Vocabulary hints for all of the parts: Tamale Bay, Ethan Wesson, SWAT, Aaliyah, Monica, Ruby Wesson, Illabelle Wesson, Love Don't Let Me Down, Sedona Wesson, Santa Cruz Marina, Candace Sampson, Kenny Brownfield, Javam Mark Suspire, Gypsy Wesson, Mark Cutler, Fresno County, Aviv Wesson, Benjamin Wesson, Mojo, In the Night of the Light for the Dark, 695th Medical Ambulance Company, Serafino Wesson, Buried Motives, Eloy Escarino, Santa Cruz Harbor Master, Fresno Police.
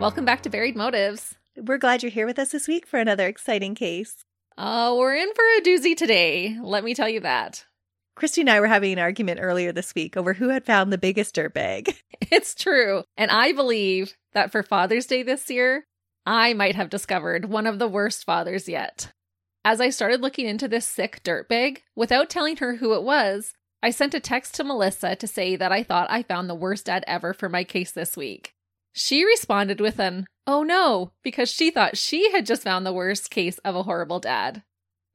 Welcome back to Buried Motives. We're glad you're here with us this week for another exciting case. We're in for a doozy today, let me tell you that. Christy and I were having an argument earlier this week over who had found the biggest dirtbag. It's true. And I believe that for Father's Day this year, I might have discovered one of the worst fathers yet. As I started looking into this sick dirtbag, without telling her who it was, I sent a text to Melissa to say that I thought I found the worst dad ever for my case this week. She responded with an, "Oh no," because she thought she had just found the worst case of a horrible dad.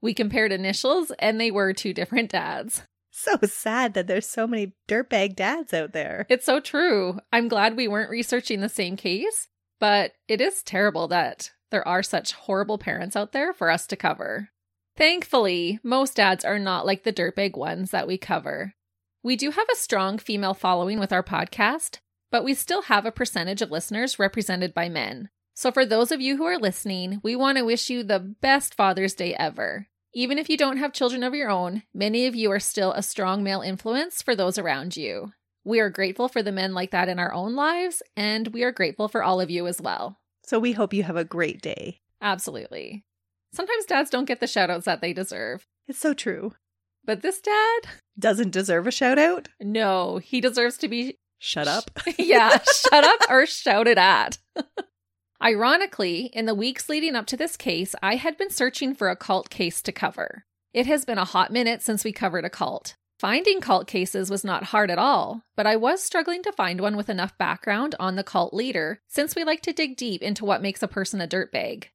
We compared initials and they were two different dads. So sad that there's so many dirtbag dads out there. It's so true. I'm glad we weren't researching the same case, but it is terrible that there are such horrible parents out there for us to cover. Thankfully, most dads are not like the dirtbag ones that we cover. We do have a strong female following with our podcast, but we still have a percentage of listeners represented by men. So for those of you who are listening, we want to wish you the best Father's Day ever. Even if you don't have children of your own, many of you are still a strong male influence for those around you. We are grateful for the men like that in our own lives, and we are grateful for all of you as well. So we hope you have a great day. Absolutely. Sometimes dads don't get the shout-outs that they deserve. It's so true. But this dad doesn't deserve a shout-out? No, he deserves to be... shut up. Yeah, shut up or shouted at. Ironically, in the weeks leading up to this case, I had been searching for a cult case to cover. It has been a hot minute since we covered a cult. Finding cult cases was not hard at all, but I was struggling to find one with enough background on the cult leader, since we like to dig deep into what makes a person a dirtbag.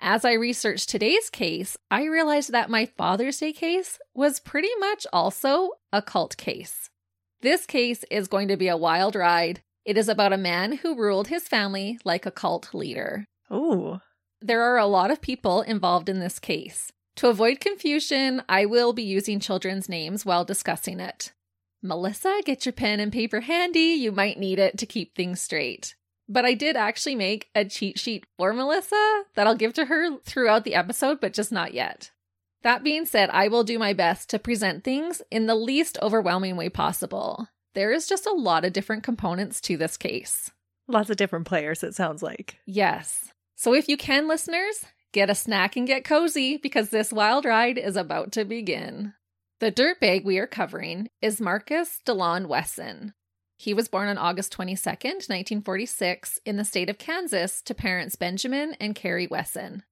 As I researched today's case, I realized that my Father's Day case was pretty much also a cult case. This case is going to be a wild ride. It is about a man who ruled his family like a cult leader. Ooh. There are a lot of people involved in this case. To avoid confusion, I will be using children's names while discussing it. Melissa, get your pen and paper handy. You might need it to keep things straight. But I did actually make a cheat sheet for Melissa that I'll give to her throughout the episode, but just not yet. That being said, I will do my best to present things in the least overwhelming way possible. There is just a lot of different components to this case. Lots of different players, it sounds like. Yes. So if you can, listeners, get a snack and get cozy, because this wild ride is about to begin. The dirtbag we are covering is Marcus DeLon Wesson. He was born on August 22nd, 1946, in the state of Kansas to parents Benjamin and Carrie Wesson.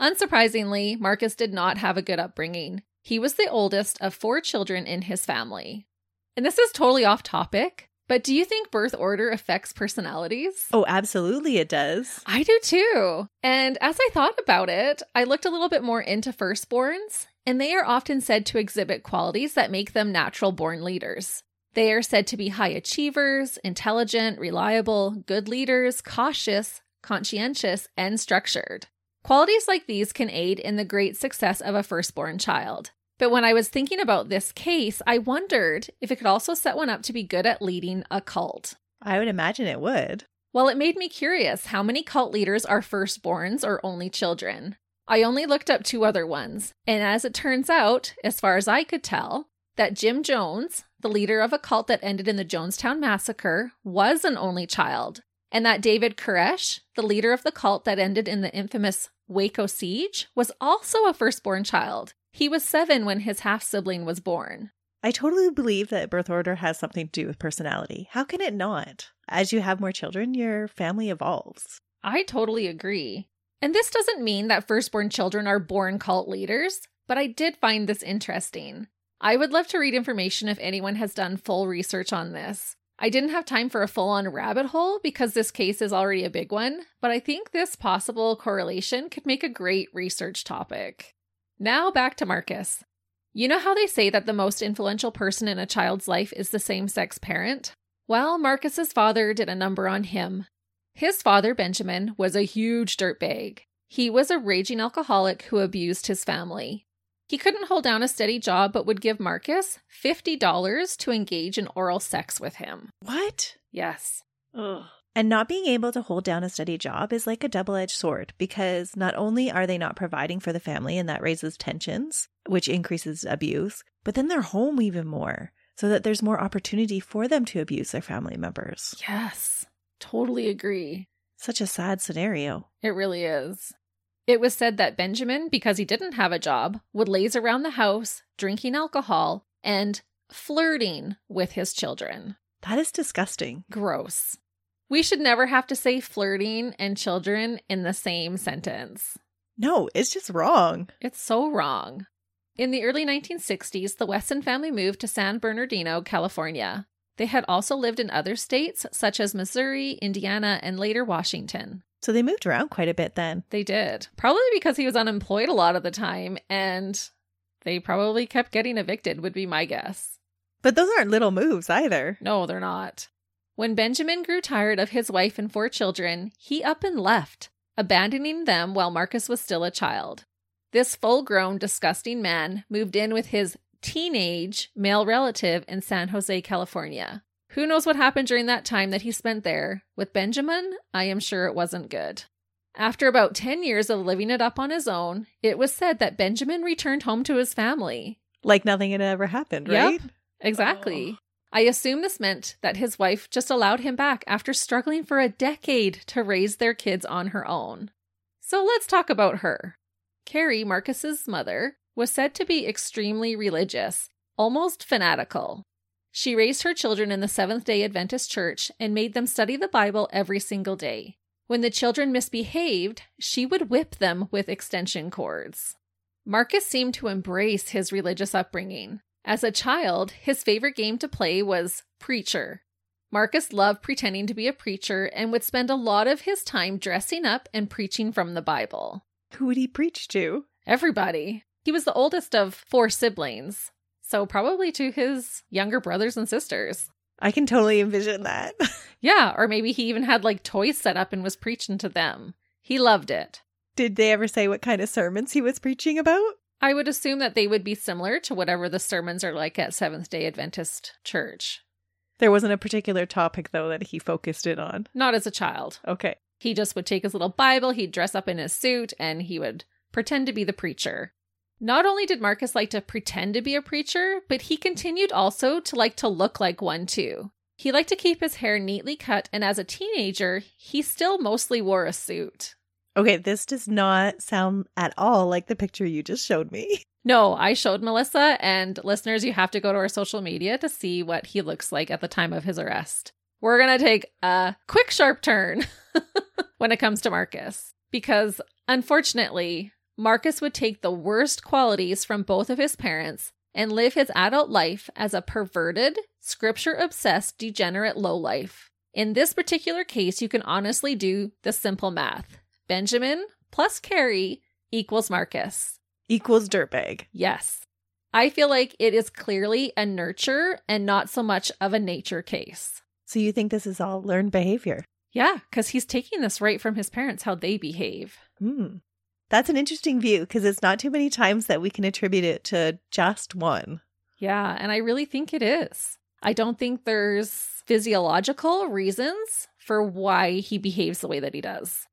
Unsurprisingly, Marcus did not have a good upbringing. He was the oldest of four children in his family. And this is totally off topic, but do you think birth order affects personalities? Oh, absolutely it does. I do too. And as I thought about it, I looked a little bit more into firstborns, and they are often said to exhibit qualities that make them natural-born leaders. They are said to be high achievers, intelligent, reliable, good leaders, cautious, conscientious, and structured. Qualities like these can aid in the great success of a firstborn child. But when I was thinking about this case, I wondered if it could also set one up to be good at leading a cult. I would imagine it would. Well, it made me curious how many cult leaders are firstborns or only children. I only looked up two other ones, and as it turns out, as far as I could tell, that Jim Jones, the leader of a cult that ended in the Jonestown Massacre, was an only child. And that David Koresh, the leader of the cult that ended in the infamous Waco siege, was also a firstborn child. He was 7 when his half-sibling was born. I totally believe that birth order has something to do with personality. How can it not? As you have more children, your family evolves. I totally agree. And this doesn't mean that firstborn children are born cult leaders, but I did find this interesting. I would love to read information if anyone has done full research on this. I didn't have time for a full-on rabbit hole because this case is already a big one, but I think this possible correlation could make a great research topic. Now back to Marcus. You know how they say that the most influential person in a child's life is the same-sex parent? Well, Marcus's father did a number on him. His father, Benjamin, was a huge dirtbag. He was a raging alcoholic who abused his family. He couldn't hold down a steady job but would give Marcus $50 to engage in oral sex with him. What? Yes. Ugh. And not being able to hold down a steady job is like a double-edged sword, because not only are they not providing for the family, and that raises tensions, which increases abuse, but then they're home even more, so that there's more opportunity for them to abuse their family members. Yes, totally agree. Such a sad scenario. It really is. It was said that Benjamin, because he didn't have a job, would laze around the house, drinking alcohol, and flirting with his children. That is disgusting. Gross. We should never have to say flirting and children in the same sentence. No, it's just wrong. It's so wrong. In the early 1960s, the Wesson family moved to San Bernardino, California. They had also lived in other states, such as Missouri, Indiana, and later Washington. So they moved around quite a bit then. They did. Probably because he was unemployed a lot of the time, and they probably kept getting evicted, would be my guess. But those aren't little moves either. No, they're not. When Benjamin grew tired of his wife and 4 children, he up and left, abandoning them while Marcus was still a child. This full-grown, disgusting man moved in with his teenage male relative in San Jose, California. Who knows what happened during that time that he spent there? With Benjamin, I am sure it wasn't good. After about 10 years of living it up on his own, it was said that Benjamin returned home to his family. Like nothing had ever happened, right? Yep, exactly. Oh. I assume this meant that his wife just allowed him back after struggling for a decade to raise their kids on her own. So let's talk about her. Carrie, Marcus's mother, was said to be extremely religious, almost fanatical. She raised her children in the Seventh-day Adventist Church and made them study the Bible every single day. When the children misbehaved, she would whip them with extension cords. Marcus seemed to embrace his religious upbringing. As a child, his favorite game to play was preacher. Marcus loved pretending to be a preacher and would spend a lot of his time dressing up and preaching from the Bible. Who would he preach to? Everybody. He was the oldest of 4 siblings, so probably to his younger brothers and sisters. I can totally envision that. Yeah, or maybe he even had like toys set up and was preaching to them. He loved it. Did they ever say what kind of sermons he was preaching about? I would assume that they would be similar to whatever the sermons are like at Seventh-day Adventist Church. There wasn't a particular topic, though, that he focused in on? Not as a child. Okay. He just would take his little Bible, he'd dress up in his suit, and he would pretend to be the preacher. Not only did Marcus like to pretend to be a preacher, but he continued also to like to look like one, too. He liked to keep his hair neatly cut, and as a teenager, he still mostly wore a suit. Okay, this does not sound at all like the picture you just showed me. No, I showed Melissa, and listeners, you have to go to our social media to see what he looks like at the time of his arrest. We're going to take a quick, sharp turn when it comes to Marcus, because unfortunately, Marcus would take the worst qualities from both of his parents and live his adult life as a perverted, scripture-obsessed, degenerate lowlife. In this particular case, you can honestly do the simple math. Benjamin plus Carrie equals Marcus. Equals dirtbag. Yes. I feel like it is clearly a nurture and not so much of a nature case. So you think this is all learned behavior? Yeah, because he's taking this right from his parents, how they behave. That's an interesting view, because it's not too many times that we can attribute it to just one. Yeah, and I really think it is. I don't think there's physiological reasons for why he behaves the way that he does.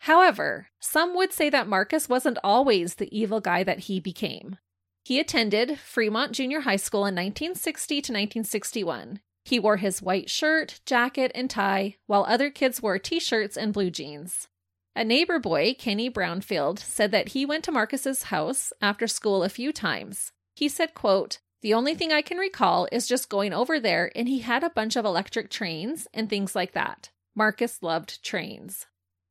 However, some would say that Marcus wasn't always the evil guy that he became. He attended Fremont Junior High School in 1960 to 1961. He wore his white shirt, jacket, and tie, while other kids wore t-shirts and blue jeans. A neighbor boy, Kenny Brownfield, said that he went to Marcus's house after school a few times. He said, quote, "The only thing I can recall is just going over there, and he had a bunch of electric trains and things like that. Marcus loved trains."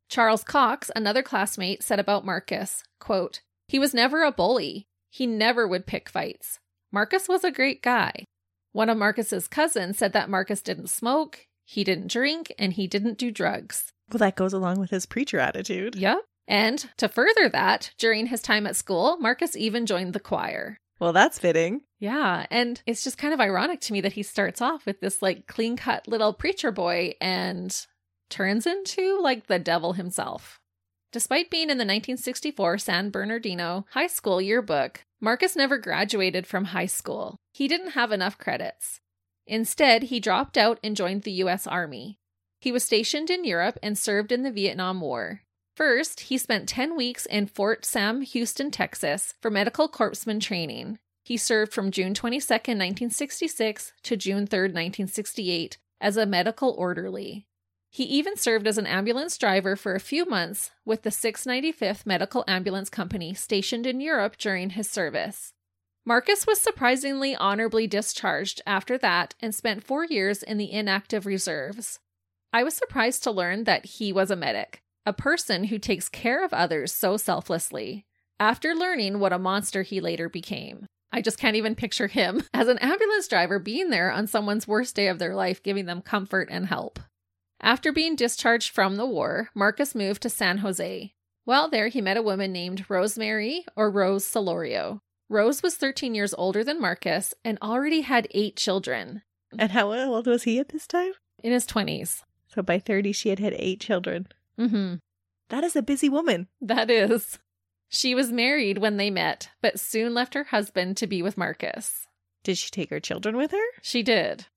Charles Cox, another classmate, said about Marcus, quote, "He was never a bully. He never would pick fights. Marcus was a great guy." One of Marcus's cousins said that Marcus didn't smoke, he didn't drink, and he didn't do drugs. Well, that goes along with his preacher attitude. Yep. And to further that, during his time at school, Marcus even joined the choir. Well, that's fitting. Yeah, and it's just kind of ironic to me that he starts off with this like clean-cut little preacher boy and turns into like the devil himself. Despite being in the 1964 San Bernardino High School yearbook, Marcus never graduated from high school. He didn't have enough credits. Instead, he dropped out and joined the U.S. Army. He was stationed in Europe and served in the Vietnam War. First, he spent 10 weeks in Fort Sam Houston, Texas, for medical corpsman training. He served from June 22, 1966 to June 3, 1968 as a medical orderly. He even served as an ambulance driver for a few months with the 695th Medical Ambulance Company stationed in Europe during his service. Marcus was surprisingly honorably discharged after that and spent 4 years in the inactive reserves. I was surprised to learn that he was a medic, a person who takes care of others so selflessly, after learning what a monster he later became. I just can't even picture him as an ambulance driver being there on someone's worst day of their life, giving them comfort and help. After being discharged from the war, Marcus moved to San Jose. While there, he met a woman named Rosemary or Rose Solorio. Rose was 13 years older than Marcus and already had 8 children. And how old was he at this time? In his 20s. So by 30, she had 8 children. Mm-hmm. That is a busy woman. That is. She was married when they met, but soon left her husband to be with Marcus. Did she take her children with her? She did.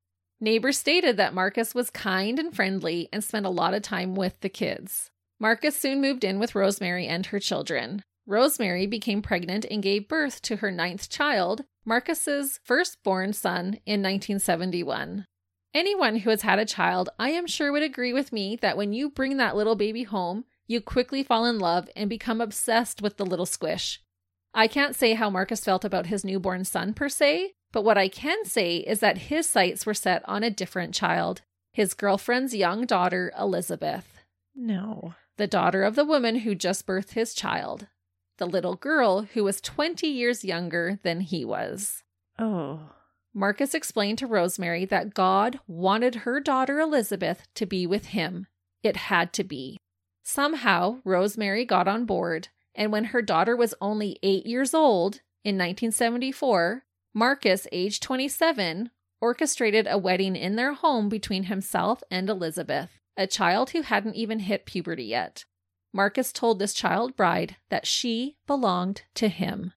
Neighbors stated that Marcus was kind and friendly and spent a lot of time with the kids. Marcus soon moved in with Rosemary and her children. Rosemary became pregnant and gave birth to her 9th child, Marcus's firstborn son, in 1971. Anyone who has had a child, I am sure, would agree with me that when you bring that little baby home, you quickly fall in love and become obsessed with the little squish. I can't say how Marcus felt about his newborn son per se, but what I can say is that his sights were set on a different child, his girlfriend's young daughter, Elizabeth. No. The daughter of the woman who just birthed his child, the little girl who was 20 years younger than he was. Oh. Marcus explained to Rosemary that God wanted her daughter, Elizabeth, to be with him. It had to be. Somehow, Rosemary got on board, and when her daughter was only 8 years old, in 1974, Marcus, age 27, orchestrated a wedding in their home between himself and Elizabeth, a child who hadn't even hit puberty yet. Marcus told this child bride that she belonged to him.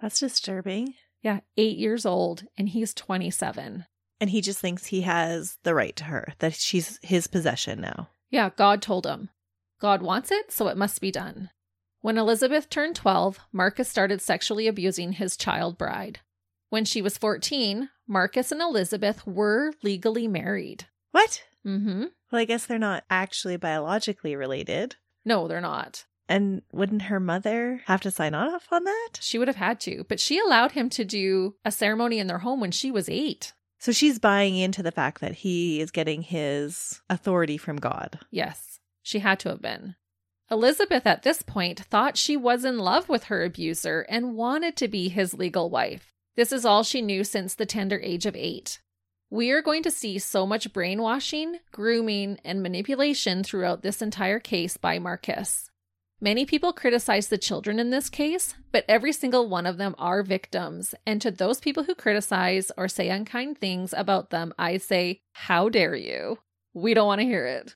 That's disturbing. Yeah, 8 years old, and he's 27. And he just thinks he has the right to her, that she's his possession now. Yeah, God told him. God wants it, so it must be done. When Elizabeth turned 12, Marcus started sexually abusing his child bride. When she was 14, Marcus and Elizabeth were legally married. What? Mm-hmm. Well, I guess they're not actually biologically related. No, they're not. And wouldn't her mother have to sign off on that? She would have had to, but she allowed him to do a ceremony in their home when she was 8. So she's buying into the fact that he is getting his authority from God. Yes. She had to have been. Elizabeth at this point thought she was in love with her abuser and wanted to be his legal wife. This is all she knew since the tender age of 8. We are going to see so much brainwashing, grooming, and manipulation throughout this entire case by Marcus. Many people criticize the children in this case, but every single one of them are victims. And to those people who criticize or say unkind things about them, I say, how dare you? We don't want to hear it.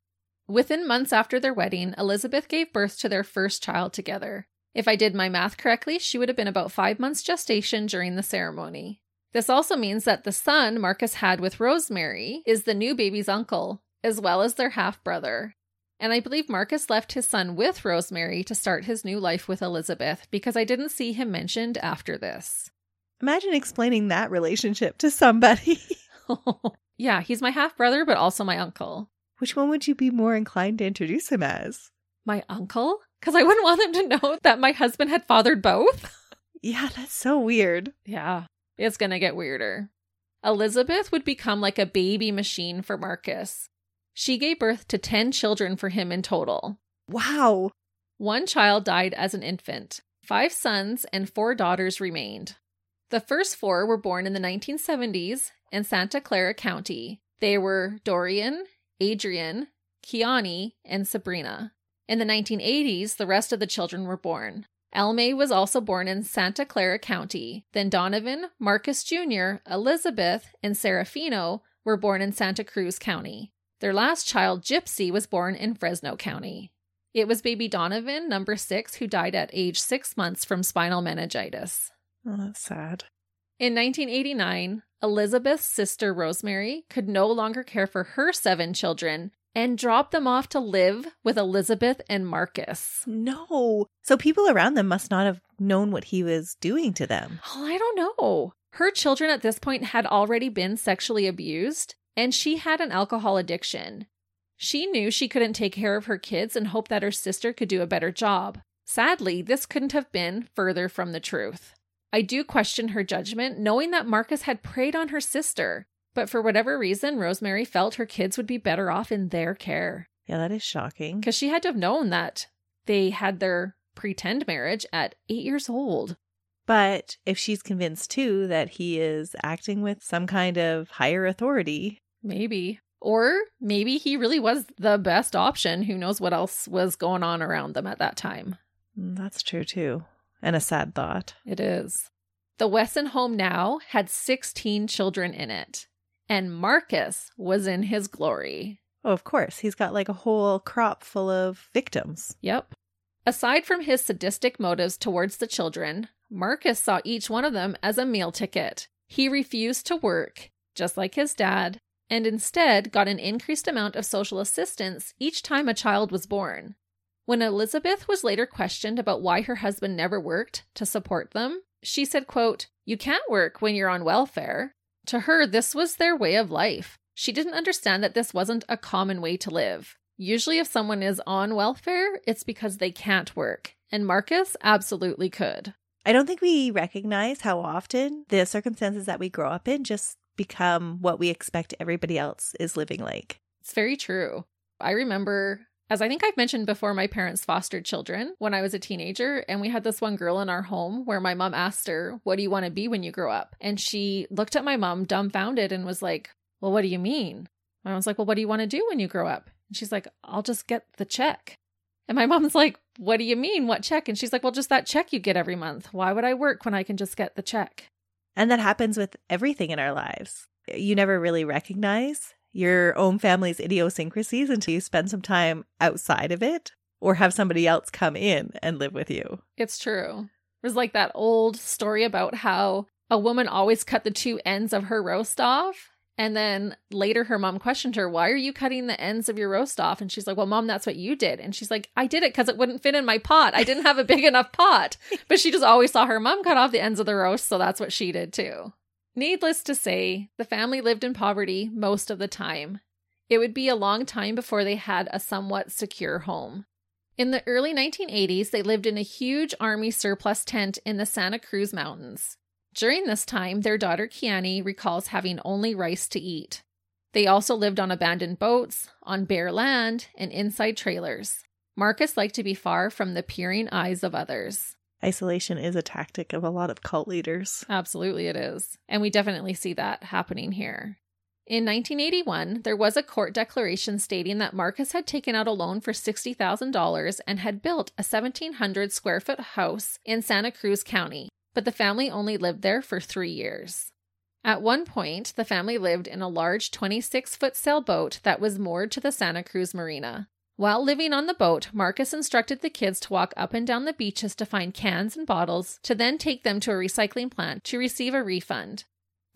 Within months after their wedding, Elizabeth gave birth to their first child together. If I did my math correctly, she would have been about 5 months gestation during the ceremony. This also means that the son Marcus had with Rosemary is the new baby's uncle, as well as their half-brother. And I believe Marcus left his son with Rosemary to start his new life with Elizabeth, because I didn't see him mentioned after this. Imagine explaining that relationship to somebody. Yeah, he's my half-brother, but also my uncle. Which one would you be more inclined to introduce him as? My uncle? Because I wouldn't want him to know that my husband had fathered both. Yeah, that's so weird. Yeah, it's going to get weirder. Elizabeth would become like a baby machine for Marcus. She gave birth to 10 children for him in total. Wow. 1 child died as an infant. 5 sons and 4 daughters remained. The first 4 were born in the 1970s in Santa Clara County. They were Dorian, Adrian, Kiani, and Sabrina. In the 1980s, the rest of the children were born. Elmay was also born in Santa Clara County. Then Donovan, Marcus Jr., Elizabeth, and Serafino were born in Santa Cruz County. Their last child, Gypsy, was born in Fresno County. It was baby Donovan, number 6, who died at age 6 months from spinal meningitis. Oh, that's sad. In 1989, Elizabeth's sister, Rosemary, could no longer care for her 7 children and dropped them off to live with Elizabeth and Marcus. No. So people around them must not have known what he was doing to them. Oh, I don't know. Her children at this point had already been sexually abused, and she had an alcohol addiction. She knew she couldn't take care of her kids and hoped that her sister could do a better job. Sadly, this couldn't have been further from the truth. I do question her judgment, knowing that Marcus had preyed on her sister, but for whatever reason, Rosemary felt her kids would be better off in their care. Yeah, that is shocking. Because she had to have known that they had their pretend marriage at 8 years old. But if she's convinced, too, that he is acting with some kind of higher authority. Maybe. Or maybe he really was the best option. Who knows what else was going on around them at that time. That's true, too. And a sad thought. It is. The Wesson home now had 16 children in it. And Marcus was in his glory. Oh, of course. He's got like a whole crop full of victims. Yep. Aside from his sadistic motives towards the children, Marcus saw each one of them as a meal ticket. He refused to work, just like his dad, and instead got an increased amount of social assistance each time a child was born. When Elizabeth was later questioned about why her husband never worked to support them, she said, quote, "You can't work when you're on welfare." To her, this was their way of life. She didn't understand that this wasn't a common way to live. Usually if someone is on welfare, it's because they can't work, and Marcus absolutely could. I don't think we recognize how often the circumstances that we grow up in just become what we expect everybody else is living like. It's very true. I remember, as I think I've mentioned before, my parents fostered children when I was a teenager, and we had this one girl in our home where my mom asked her, "What do you want to be when you grow up?" And she looked at my mom dumbfounded and was like, "Well, what do you mean?" My mom's like, "Well, what do you want to do when you grow up?" And she's like, "I'll just get the check." And my mom's like, "What do you mean? What check?" And she's like, "Well, just that check you get every month. Why would I work when I can just get the check?" And that happens with everything in our lives. You never really recognize your own family's idiosyncrasies until you spend some time outside of it or have somebody else come in and live with you. It's true. There's like that old story about how a woman always cut the two ends of her roast off. And then later her mom questioned her, "Why are you cutting the ends of your roast off?" And she's like, "Well, Mom, that's what you did." And she's like, "I did it because it wouldn't fit in my pot. I didn't have a big enough pot." But she just always saw her mom cut off the ends of the roast, so that's what she did too. Needless to say, the family lived in poverty most of the time. It would be a long time before they had a somewhat secure home. In the early 1980s, they lived in a huge army surplus tent in the Santa Cruz Mountains. During this time, their daughter Kiani recalls having only rice to eat. They also lived on abandoned boats, on bare land, and inside trailers. Marcus liked to be far from the peering eyes of others. Isolation is a tactic of a lot of cult leaders. Absolutely it is. And we definitely see that happening here. In 1981, there was a court declaration stating that Marcus had taken out a loan for $60,000 and had built a 1,700 square foot house in Santa Cruz County, but the family only lived there for 3 years. At one point, the family lived in a large 26-foot sailboat that was moored to the Santa Cruz Marina. While living on the boat, Marcus instructed the kids to walk up and down the beaches to find cans and bottles, to then take them to a recycling plant to receive a refund.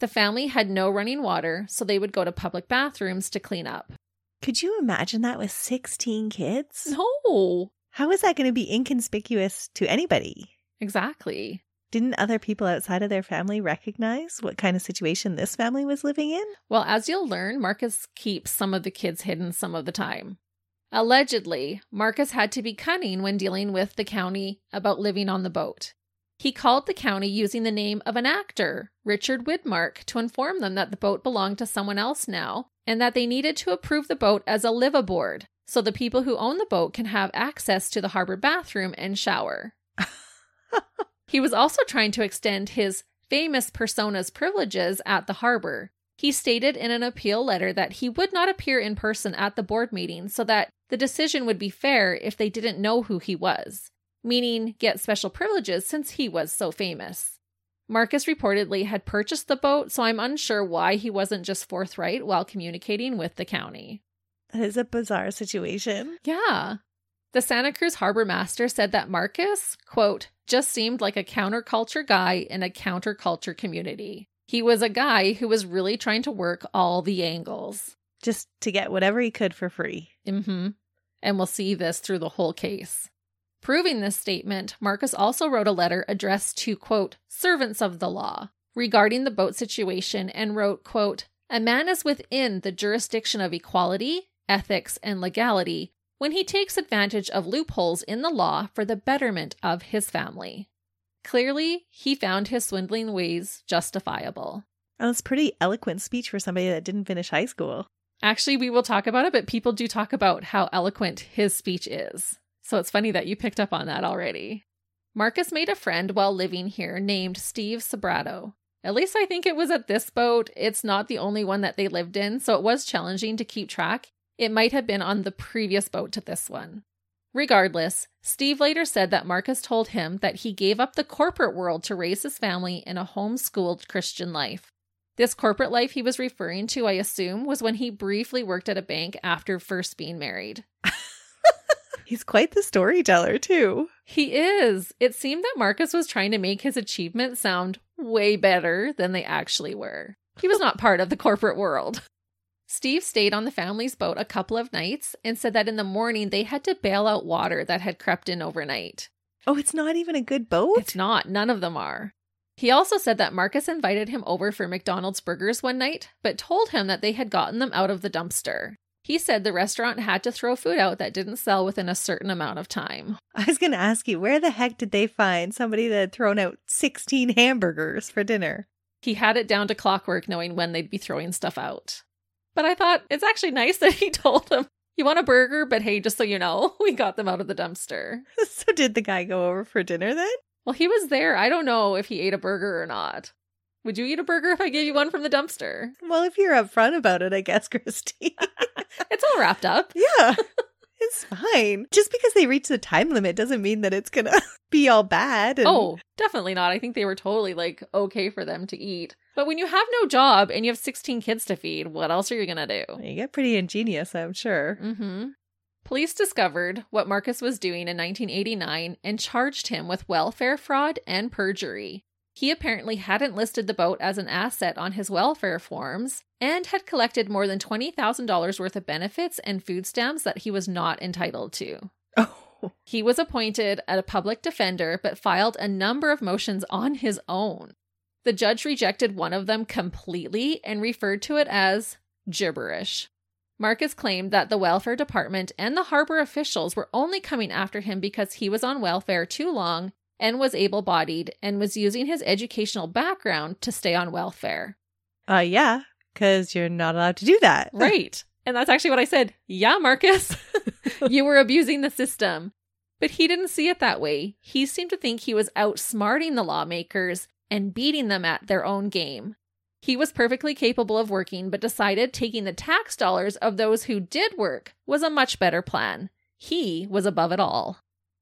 The family had no running water, so they would go to public bathrooms to clean up. Could you imagine that with 16 kids? No! How is that going to be inconspicuous to anybody? Exactly. Didn't other people outside of their family recognize what kind of situation this family was living in? Well, as you'll learn, Marcus keeps some of the kids hidden some of the time. Allegedly, Marcus had to be cunning when dealing with the county about living on the boat. He called the county using the name of an actor, Richard Widmark, to inform them that the boat belonged to someone else now and that they needed to approve the boat as a live-aboard so the people who own the boat can have access to the harbor bathroom and shower. He was also trying to extend his famous persona's privileges at the harbor. He stated in an appeal letter that he would not appear in person at the board meeting so that the decision would be fair if they didn't know who he was, meaning get special privileges since he was so famous. Marcus reportedly had purchased the boat, so I'm unsure why he wasn't just forthright while communicating with the county. That is a bizarre situation. Yeah. The Santa Cruz harbor master said that Marcus, quote, just seemed like a counterculture guy in a counterculture community. He was a guy who was really trying to work all the angles. Just to get whatever he could for free. Mm-hmm. And we'll see this through the whole case. Proving this statement, Marcus also wrote a letter addressed to, quote, servants of the law regarding the boat situation and wrote, quote, a man is within the jurisdiction of equality, ethics, and legality when he takes advantage of loopholes in the law for the betterment of his family. Clearly, he found his swindling ways justifiable. Oh, that's a pretty eloquent speech for somebody that didn't finish high school. Actually, we will talk about it, but people do talk about how eloquent his speech is. So it's funny that you picked up on that already. Marcus made a friend while living here named Steve Sobrato. At least I think it was at this boat. It's not the only one that they lived in, so it was challenging to keep track. It might have been on the previous boat to this one. Regardless, Steve later said that Marcus told him that he gave up the corporate world to raise his family in a homeschooled Christian life. This corporate life he was referring to, I assume, was when he briefly worked at a bank after first being married. He's quite the storyteller, too. He is. It seemed that Marcus was trying to make his achievements sound way better than they actually were. He was not part of the corporate world. Steve stayed on the family's boat a couple of nights and said that in the morning they had to bail out water that had crept in overnight. Oh, it's not even a good boat? It's not. None of them are. He also said that Marcus invited him over for McDonald's burgers one night, but told him that they had gotten them out of the dumpster. He said the restaurant had to throw food out that didn't sell within a certain amount of time. I was going to ask you, where the heck did they find somebody that had thrown out 16 hamburgers for dinner? He had it down to clockwork, knowing when they'd be throwing stuff out. But I thought it's actually nice that he told them, you want a burger, but hey, just so you know, we got them out of the dumpster. So did the guy go over for dinner then? Well, he was there. I don't know if he ate a burger or not. Would you eat a burger if I gave you one from the dumpster? Well, if you're upfront about it, I guess, Christy. It's all wrapped up. Yeah, it's fine. Just because they reach the time limit doesn't mean that it's going to be all bad. Oh, definitely not. I think they were totally like, okay for them to eat. But when you have no job and you have 16 kids to feed, what else are you going to do? You get pretty ingenious, I'm sure. Mm-hmm. Police discovered what Marcus was doing in 1989 and charged him with welfare fraud and perjury. He apparently hadn't listed the boat as an asset on his welfare forms and had collected more than $20,000 worth of benefits and food stamps that he was not entitled to. Oh. He was appointed a public defender, but filed a number of motions on his own. The judge rejected one of them completely and referred to it as gibberish. Marcus claimed that the welfare department and the harbor officials were only coming after him because he was on welfare too long and was able-bodied and was using his educational background to stay on welfare. Yeah, because you're not allowed to do that. Right. And that's actually what I said. Yeah, Marcus, you were abusing the system. But he didn't see it that way. He seemed to think he was outsmarting the lawmakers and beating them at their own game. He was perfectly capable of working, but decided taking the tax dollars of those who did work was a much better plan. He was above it all.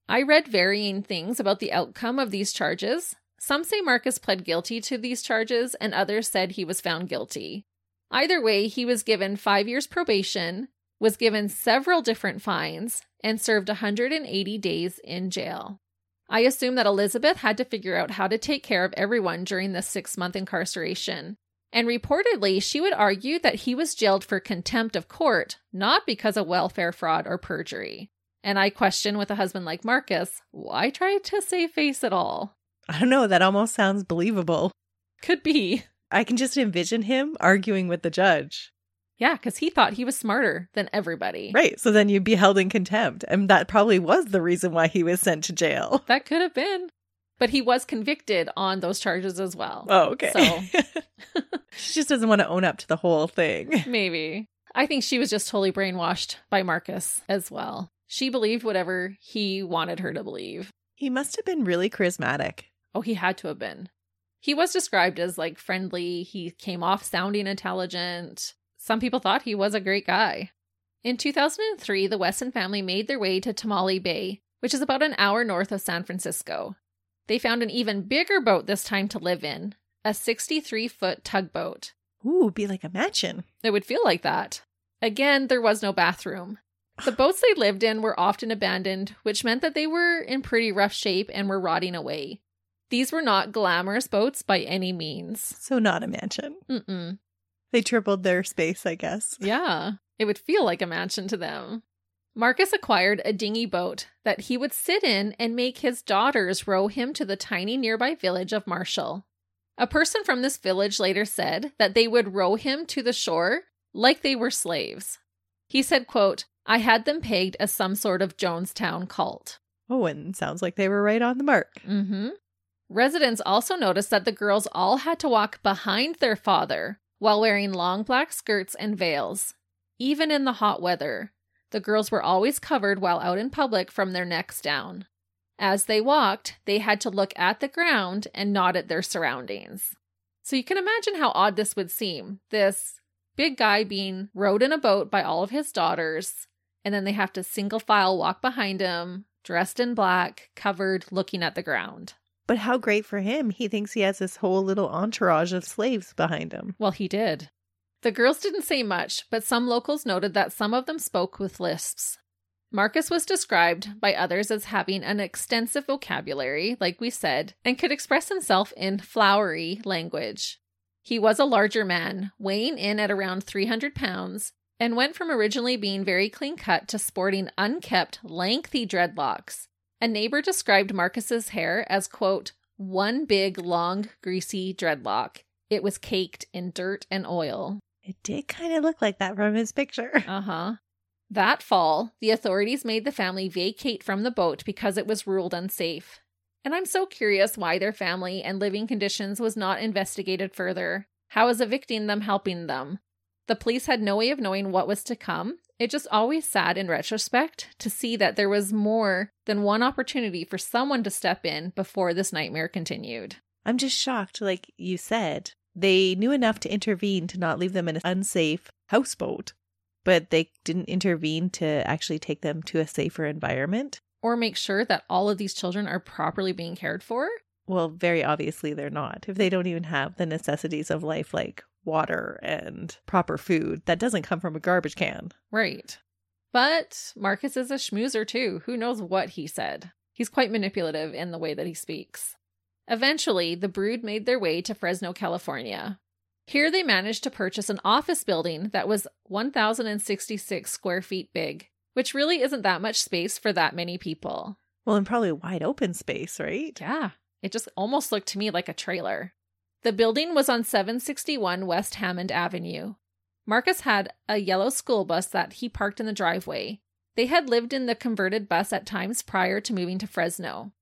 I read varying things about the outcome of these charges. Some say Marcus pled guilty to these charges, and others said he was found guilty. Either way, he was given 5 years probation, was given several different fines, and served 180 days in jail. I assume that Elizabeth had to figure out how to take care of everyone during this 6-month incarceration. And reportedly, she would argue that he was jailed for contempt of court, not because of welfare fraud or perjury. And I question, with a husband like Marcus, why try to save face at all? I don't know. That almost sounds believable. Could be. I can just envision him arguing with the judge. Yeah, because he thought he was smarter than everybody. Right. So then you'd be held in contempt. And that probably was the reason why he was sent to jail. That could have been. But he was convicted on those charges as well. Oh, okay. So she just doesn't want to own up to the whole thing. Maybe. I think she was just totally brainwashed by Marcus as well. She believed whatever he wanted her to believe. He must have been really charismatic. Oh, he had to have been. He was described as like friendly. He came off sounding intelligent. Some people thought he was a great guy. In 2003, the Wesson family made their way to Tamale Bay, which is about an hour north of San Francisco. They found an even bigger boat this time to live in, a 63-foot tugboat. Ooh, be like a mansion. It would feel like that. Again, there was no bathroom. The boats they lived in were often abandoned, which meant that they were in pretty rough shape and were rotting away. These were not glamorous boats by any means. So not a mansion. Mm-mm. They tripled their space, I guess. Yeah, it would feel like a mansion to them. Marcus acquired a dinghy boat that he would sit in and make his daughters row him to the tiny nearby village of Marshall. A person from this village later said that they would row him to the shore like they were slaves. He said, quote, "I had them pegged as some sort of Jonestown cult." Oh, and sounds like they were right on the mark. Mm-hmm. Residents also noticed that the girls all had to walk behind their father while wearing long black skirts and veils, even in the hot weather. The girls were always covered while out in public from their necks down. As they walked, they had to look at the ground and not at their surroundings. So you can imagine how odd this would seem. This big guy being rowed in a boat by all of his daughters, and then they have to single file walk behind him, dressed in black, covered, looking at the ground. But how great for him. He thinks he has this whole little entourage of slaves behind him. Well, he did. The girls didn't say much, but some locals noted that some of them spoke with lisps. Marcus was described by others as having an extensive vocabulary, like we said, and could express himself in flowery language. He was a larger man, weighing in at around 300 pounds, and went from originally being very clean-cut to sporting unkempt, lengthy dreadlocks. A neighbor described Marcus's hair as, quote, "one big, long, greasy dreadlock. It was caked in dirt and oil." It did kind of look like that from his picture. Uh-huh. That fall, the authorities made the family vacate from the boat because it was ruled unsafe. And I'm so curious why their family and living conditions was not investigated further. How is evicting them helping them? The police had no way of knowing what was to come. It just always sad in retrospect to see that there was more than one opportunity for someone to step in before this nightmare continued. I'm just shocked, like you said. They knew enough to intervene to not leave them in an unsafe houseboat, but they didn't intervene to actually take them to a safer environment. Or make sure that all of these children are properly being cared for? Well, very obviously they're not. If they don't even have the necessities of life like water and proper food, that doesn't come from a garbage can. Right. But Marcus is a schmoozer too. Who knows what he said? He's quite manipulative in the way that he speaks. Eventually, the brood made their way to Fresno, California. Here they managed to purchase an office building that was 1,066 square feet big, which really isn't that much space for that many people. Well, and probably wide open space, right? Yeah. It just almost looked to me like a trailer. The building was on 761 West Hammond Avenue. Marcus had a yellow school bus that he parked in the driveway. They had lived in the converted bus at times prior to moving to Fresno.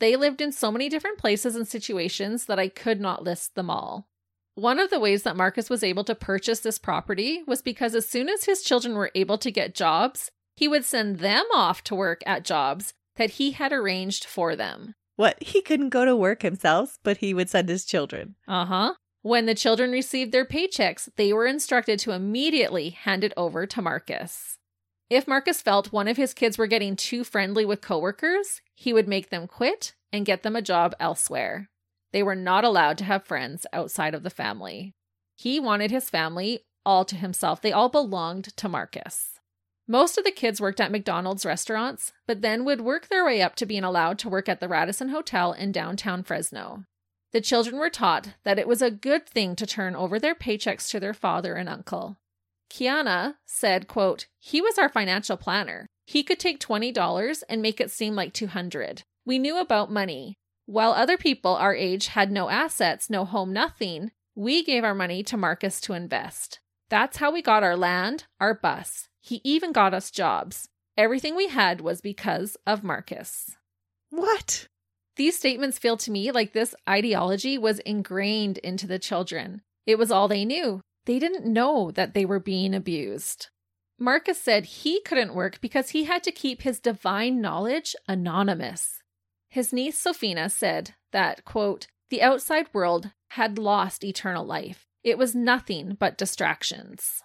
They lived in so many different places and situations that I could not list them all. One of the ways that Marcus was able to purchase this property was because as soon as his children were able to get jobs, he would send them off to work at jobs that he had arranged for them. What? He couldn't go to work himself, but he would send his children. Uh-huh. When the children received their paychecks, they were instructed to immediately hand it over to Marcus. If Marcus felt one of his kids were getting too friendly with coworkers, he would make them quit and get them a job elsewhere. They were not allowed to have friends outside of the family. He wanted his family all to himself. They all belonged to Marcus. Most of the kids worked at McDonald's restaurants, but then would work their way up to being allowed to work at the Radisson Hotel in downtown Fresno. The children were taught that it was a good thing to turn over their paychecks to their father and uncle. Kiana said, quote, "He was our financial planner. He could take $20 and make it seem like $200. We knew about money. While other people our age had no assets, no home, nothing, we gave our money to Marcus to invest. That's how we got our land, our bus. He even got us jobs. Everything we had was because of Marcus." What? These statements feel to me like this ideology was ingrained into the children. It was all they knew. They didn't know that they were being abused. Marcus said he couldn't work because he had to keep his divine knowledge anonymous. His niece Sophina said that, quote, "The outside world had lost eternal life. It was nothing but distractions."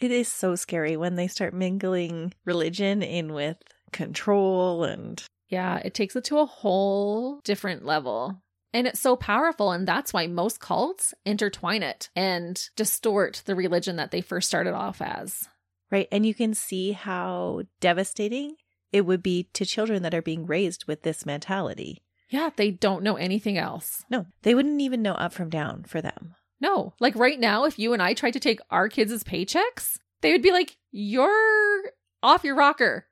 It is so scary when they start mingling religion in with control and... Yeah, it takes it to a whole different level. And it's so powerful, and that's why most cults intertwine it and distort the religion that they first started off as. right? And you can see how devastating it would be to children that are being raised with this mentality. Yeah, they don't know anything else. No, they wouldn't even know up from down for them. No, like right now, if you and I tried to take our kids' paychecks, they would be like, you're off your rocker.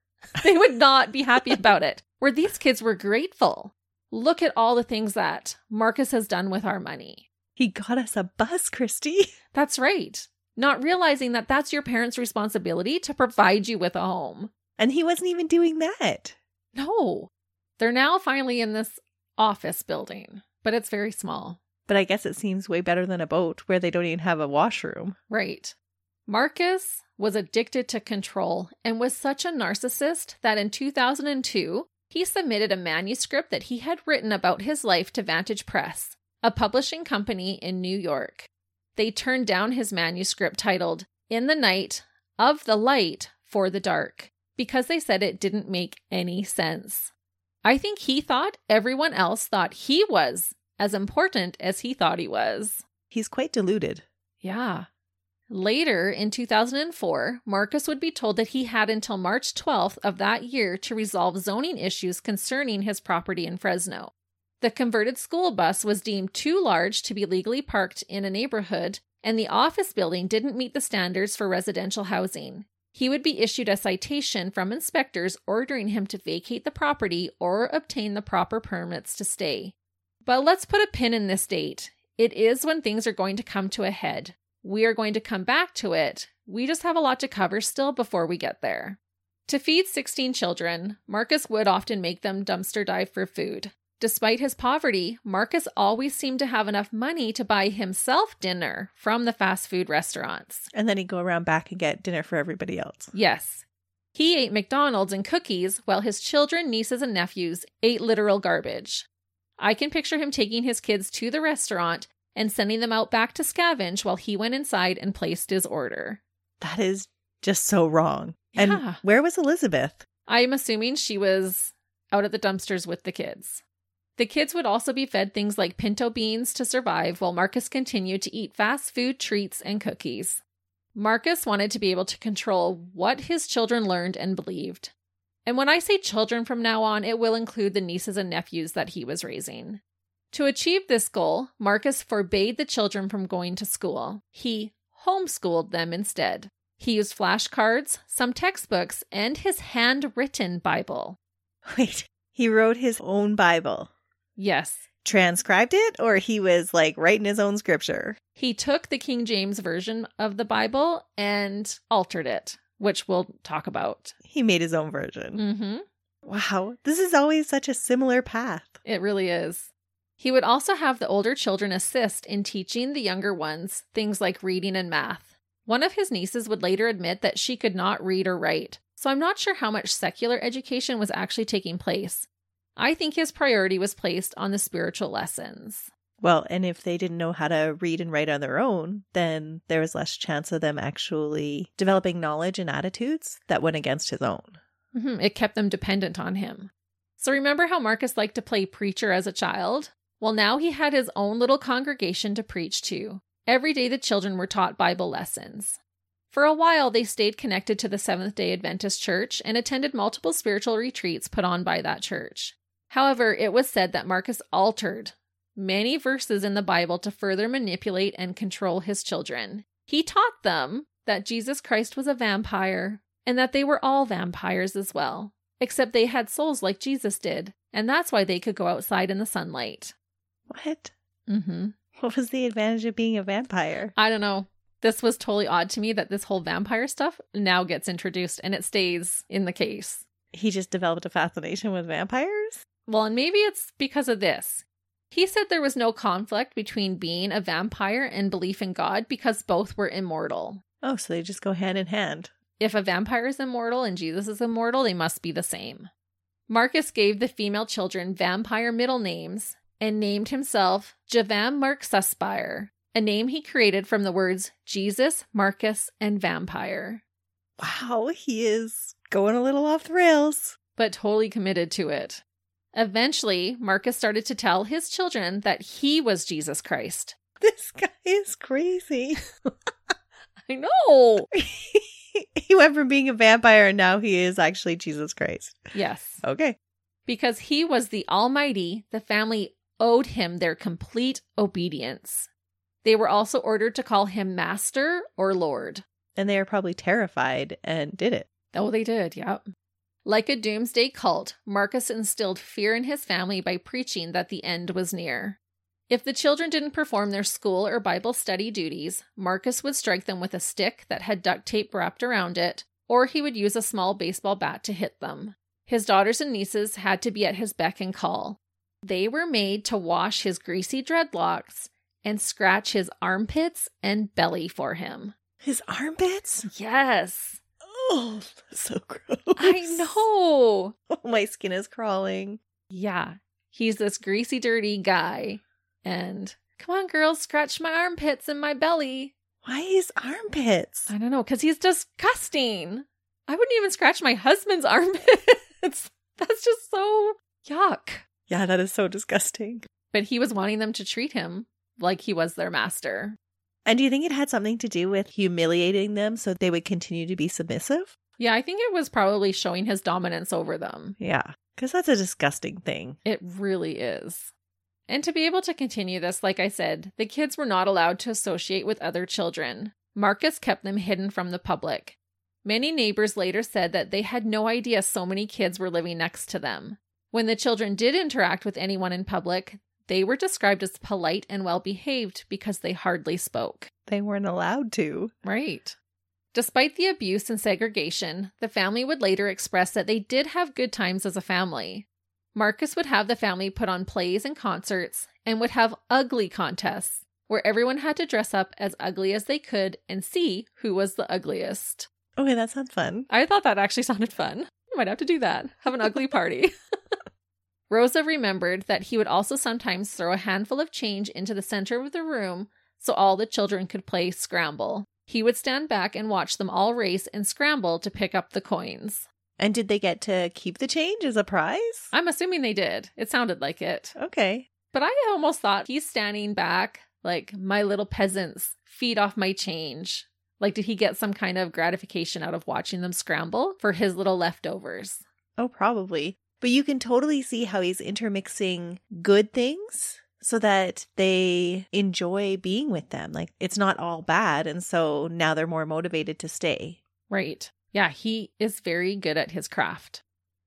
They would not be happy about it. Where these kids were grateful. Look at all the things that Marcus has done with our money. He got us a bus, Christy. That's right. Not realizing that that's your parents' responsibility to provide you with a home. And he wasn't even doing that. No. They're now finally in this office building, but it's very small. But I guess it seems way better than a boat where they don't even have a washroom. Right. Marcus was addicted to control and was such a narcissist that in 2002, he submitted a manuscript that he had written about his life to Vantage Press, a publishing company in New York. They turned down his manuscript titled, In the Night, of the Light for the Dark, because they said it didn't make any sense. I think he thought everyone else thought he was as important as he thought he was. He's quite deluded. Yeah. Later in 2004, Marcus would be told that he had until March 12th of that year to resolve zoning issues concerning his property in Fresno. The converted school bus was deemed too large to be legally parked in a neighborhood, and the office building didn't meet the standards for residential housing. He would be issued a citation from inspectors ordering him to vacate the property or obtain the proper permits to stay. But let's put a pin in this date. It is when things are going to come to a head. We are going to come back to it. We just have a lot to cover still before we get there. To feed 16 children, Marcus would often make them dumpster dive for food. Despite his poverty, Marcus always seemed to have enough money to buy himself dinner from the fast food restaurants. And then he'd go around back and get dinner for everybody else. Yes. He ate McDonald's and cookies while his children, nieces, and nephews ate literal garbage. I can picture him taking his kids to the restaurant and sending them out back to scavenge while he went inside and placed his order. That is just so wrong. Yeah. And where was Elizabeth? I'm assuming she was out at the dumpsters with the kids. The kids would also be fed things like pinto beans to survive while Marcus continued to eat fast food treats and cookies. Marcus wanted to be able to control what his children learned and believed. And when I say children from now on, it will include the nieces and nephews that he was raising. To achieve this goal, Marcus forbade the children from going to school. He homeschooled them instead. He used flashcards, some textbooks, and his handwritten Bible. Wait, he wrote his own Bible? Yes. Transcribed it, or he was like writing his own scripture? He took the King James version of the Bible and altered it, which we'll talk about. He made his own version. Mm-hmm. Wow, this is always such a similar path. It really is. He would also have the older children assist in teaching the younger ones things like reading and math. One of his nieces would later admit that she could not read or write, so I'm not sure how much secular education was actually taking place. I think his priority was placed on the spiritual lessons. Well, and if they didn't know how to read and write on their own, then there was less chance of them actually developing knowledge and attitudes that went against his own. Mm-hmm. It kept them dependent on him. So remember how Marcus liked to play preacher as a child? Well, now he had his own little congregation to preach to. Every day the children were taught Bible lessons. For a while, they stayed connected to the Seventh-day Adventist Church and attended multiple spiritual retreats put on by that church. However, it was said that Marcus altered many verses in the Bible to further manipulate and control his children. He taught them that Jesus Christ was a vampire and that they were all vampires as well, except they had souls like Jesus did, and that's why they could go outside in the sunlight. What? Mm-hmm. What was the advantage of being a vampire? I don't know. This was totally odd to me that this whole vampire stuff now gets introduced and it stays in the case. He just developed a fascination with vampires? Well, and maybe it's because of this. He said there was no conflict between being a vampire and belief in God because both were immortal. Oh, so they just go hand in hand. If a vampire is immortal and Jesus is immortal, they must be the same. Marcus gave the female children vampire middle names and named himself Javam Mark Suspire, a name he created from the words Jesus, Marcus, and vampire. Wow, he is going a little off the rails. But totally committed to it. Eventually, Marcus started to tell his children that he was Jesus Christ. This guy is crazy. I know. He went from being a vampire and now he is actually Jesus Christ. Yes. Okay. Because he was the Almighty, the family owed him their complete obedience. They were also ordered to call him Master or Lord. And they are probably terrified and did it. Oh, they did. Yep. Like a doomsday cult, Marcus instilled fear in his family by preaching that the end was near. If the children didn't perform their school or Bible study duties, Marcus would strike them with a stick that had duct tape wrapped around it, or he would use a small baseball bat to hit them. His daughters and nieces had to be at his beck and call. They were made to wash his greasy dreadlocks and scratch his armpits and belly for him. His armpits? Yes. Oh, that's so gross. I know. Oh, my skin is crawling. Yeah. He's this greasy, dirty guy. And come on, girls, scratch my armpits and my belly. Why his armpits? I don't know, because he's disgusting. I wouldn't even scratch my husband's armpits. That's just so yuck. Yeah, that is so disgusting. But he was wanting them to treat him like he was their master. And do you think it had something to do with humiliating them so they would continue to be submissive? Yeah, I think it was probably showing his dominance over them. Yeah, because that's a disgusting thing. It really is. And to be able to continue this, like I said, the kids were not allowed to associate with other children. Marcus kept them hidden from the public. Many neighbors later said that they had no idea so many kids were living next to them. When the children did interact with anyone in public, they were described as polite and well-behaved because they hardly spoke. They weren't allowed to. Right. Despite the abuse and segregation, the family would later express that they did have good times as a family. Marcus would have the family put on plays and concerts and would have ugly contests where everyone had to dress up as ugly as they could and see who was the ugliest. Okay, that sounds fun. I thought that actually sounded fun. I might have to do that. Have an ugly party. Rosa remembered that he would also sometimes throw a handful of change into the center of the room so all the children could play scramble. He would stand back and watch them all race and scramble to pick up the coins. And did they get to keep the change as a prize? I'm assuming they did. It sounded like it. Okay. But I almost thought he's standing back, like, my little peasants, feed off my change. Like, did he get some kind of gratification out of watching them scramble for his little leftovers? Oh, probably. But you can totally see how he's intermixing good things so that they enjoy being with them. Like, it's not all bad. And so now they're more motivated to stay. Right. Yeah, he is very good at his craft.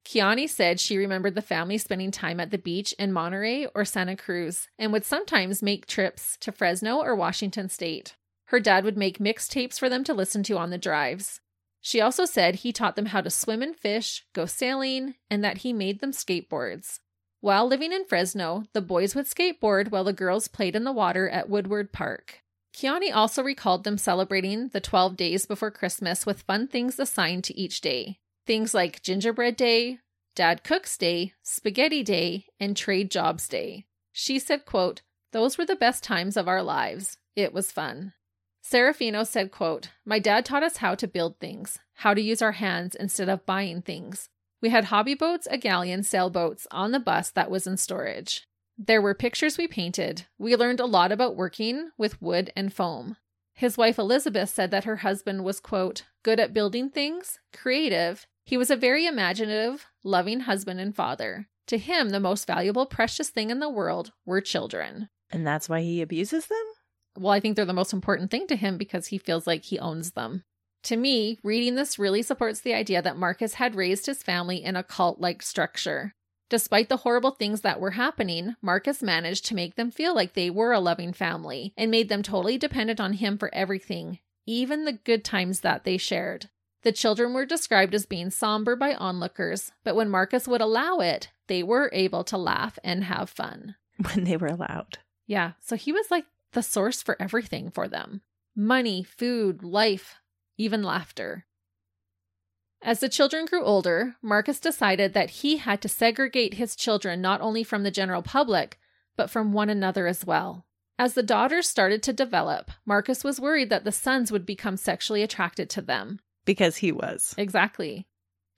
Kiani said she remembered the family spending time at the beach in Monterey or Santa Cruz and would sometimes make trips to Fresno or Washington State. Her dad would make mixtapes for them to listen to on the drives. She also said he taught them how to swim and fish, go sailing, and that he made them skateboards. While living in Fresno, the boys would skateboard while the girls played in the water at Woodward Park. Kiani also recalled them celebrating the 12 days before Christmas with fun things assigned to each day. Things like Gingerbread Day, Dad Cook's Day, Spaghetti Day, and Trade Jobs Day. She said, quote, "Those were the best times of our lives. It was fun." Serafino said, quote, "My dad taught us how to build things, how to use our hands instead of buying things. We had hobby boats, a galleon, sailboats on the bus that was in storage. There were pictures we painted. We learned a lot about working with wood and foam." His wife Elizabeth said that her husband was, quote, "good at building things, creative. He was a very imaginative, loving husband and father. To him, the most valuable, precious thing in the world were children." And that's why he abuses them? Well, I think they're the most important thing to him because he feels like he owns them. To me, reading this really supports the idea that Marcus had raised his family in a cult-like structure. Despite the horrible things that were happening, Marcus managed to make them feel like they were a loving family and made them totally dependent on him for everything, even the good times that they shared. The children were described as being somber by onlookers, but when Marcus would allow it, they were able to laugh and have fun. When they were allowed. Yeah, so he was like the source for everything for them. Money, food, life, even laughter. As the children grew older, Marcus decided that he had to segregate his children not only from the general public, but from one another as well. As the daughters started to develop, Marcus was worried that the sons would become sexually attracted to them. Because he was. Exactly.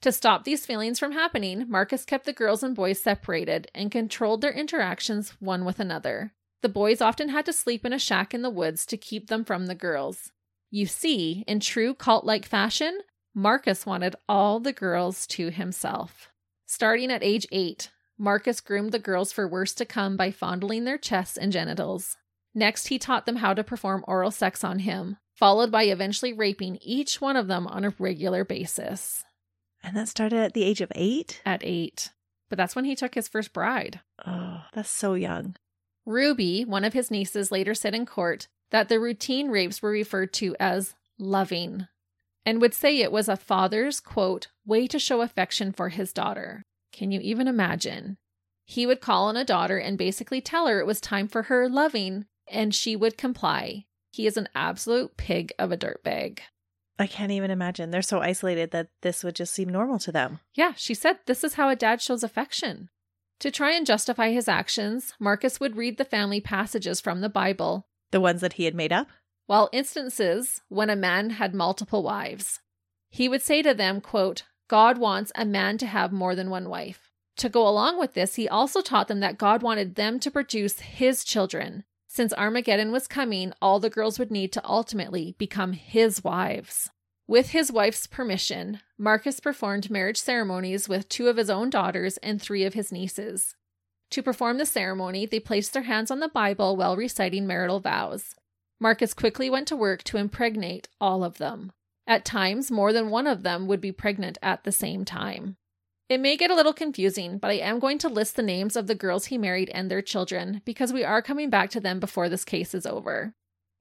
To stop these feelings from happening, Marcus kept the girls and boys separated and controlled their interactions one with another. The boys often had to sleep in a shack in the woods to keep them from the girls. You see, in true cult-like fashion, Marcus wanted all the girls to himself. Starting at age 8, Marcus groomed the girls for worse to come by fondling their chests and genitals. Next, he taught them how to perform oral sex on him, followed by eventually raping each one of them on a regular basis. And that started at the age of 8? At 8. But that's when he took his first bride. Oh, that's so young. Ruby, one of his nieces, later said in court that the routine rapes were referred to as loving, and would say it was a father's, quote, way to show affection for his daughter. Can you even imagine? He would call on a daughter and basically tell her it was time for her loving, and she would comply. He is an absolute pig of a dirtbag. I can't even imagine. They're so isolated that this would just seem normal to them. Yeah, she said this is how a dad shows affection. To try and justify his actions, Marcus would read the family passages from the Bible. The ones that he had made up? While instances when a man had multiple wives. He would say to them, quote, God wants a man to have more than one wife. To go along with this, he also taught them that God wanted them to produce his children. Since Armageddon was coming, all the girls would need to ultimately become his wives. With his wife's permission, Marcus performed marriage ceremonies with 2 of his own daughters and 3 of his nieces. To perform the ceremony, they placed their hands on the Bible while reciting marital vows. Marcus quickly went to work to impregnate all of them. At times, more than one of them would be pregnant at the same time. It may get a little confusing, but I am going to list the names of the girls he married and their children, because we are coming back to them before this case is over.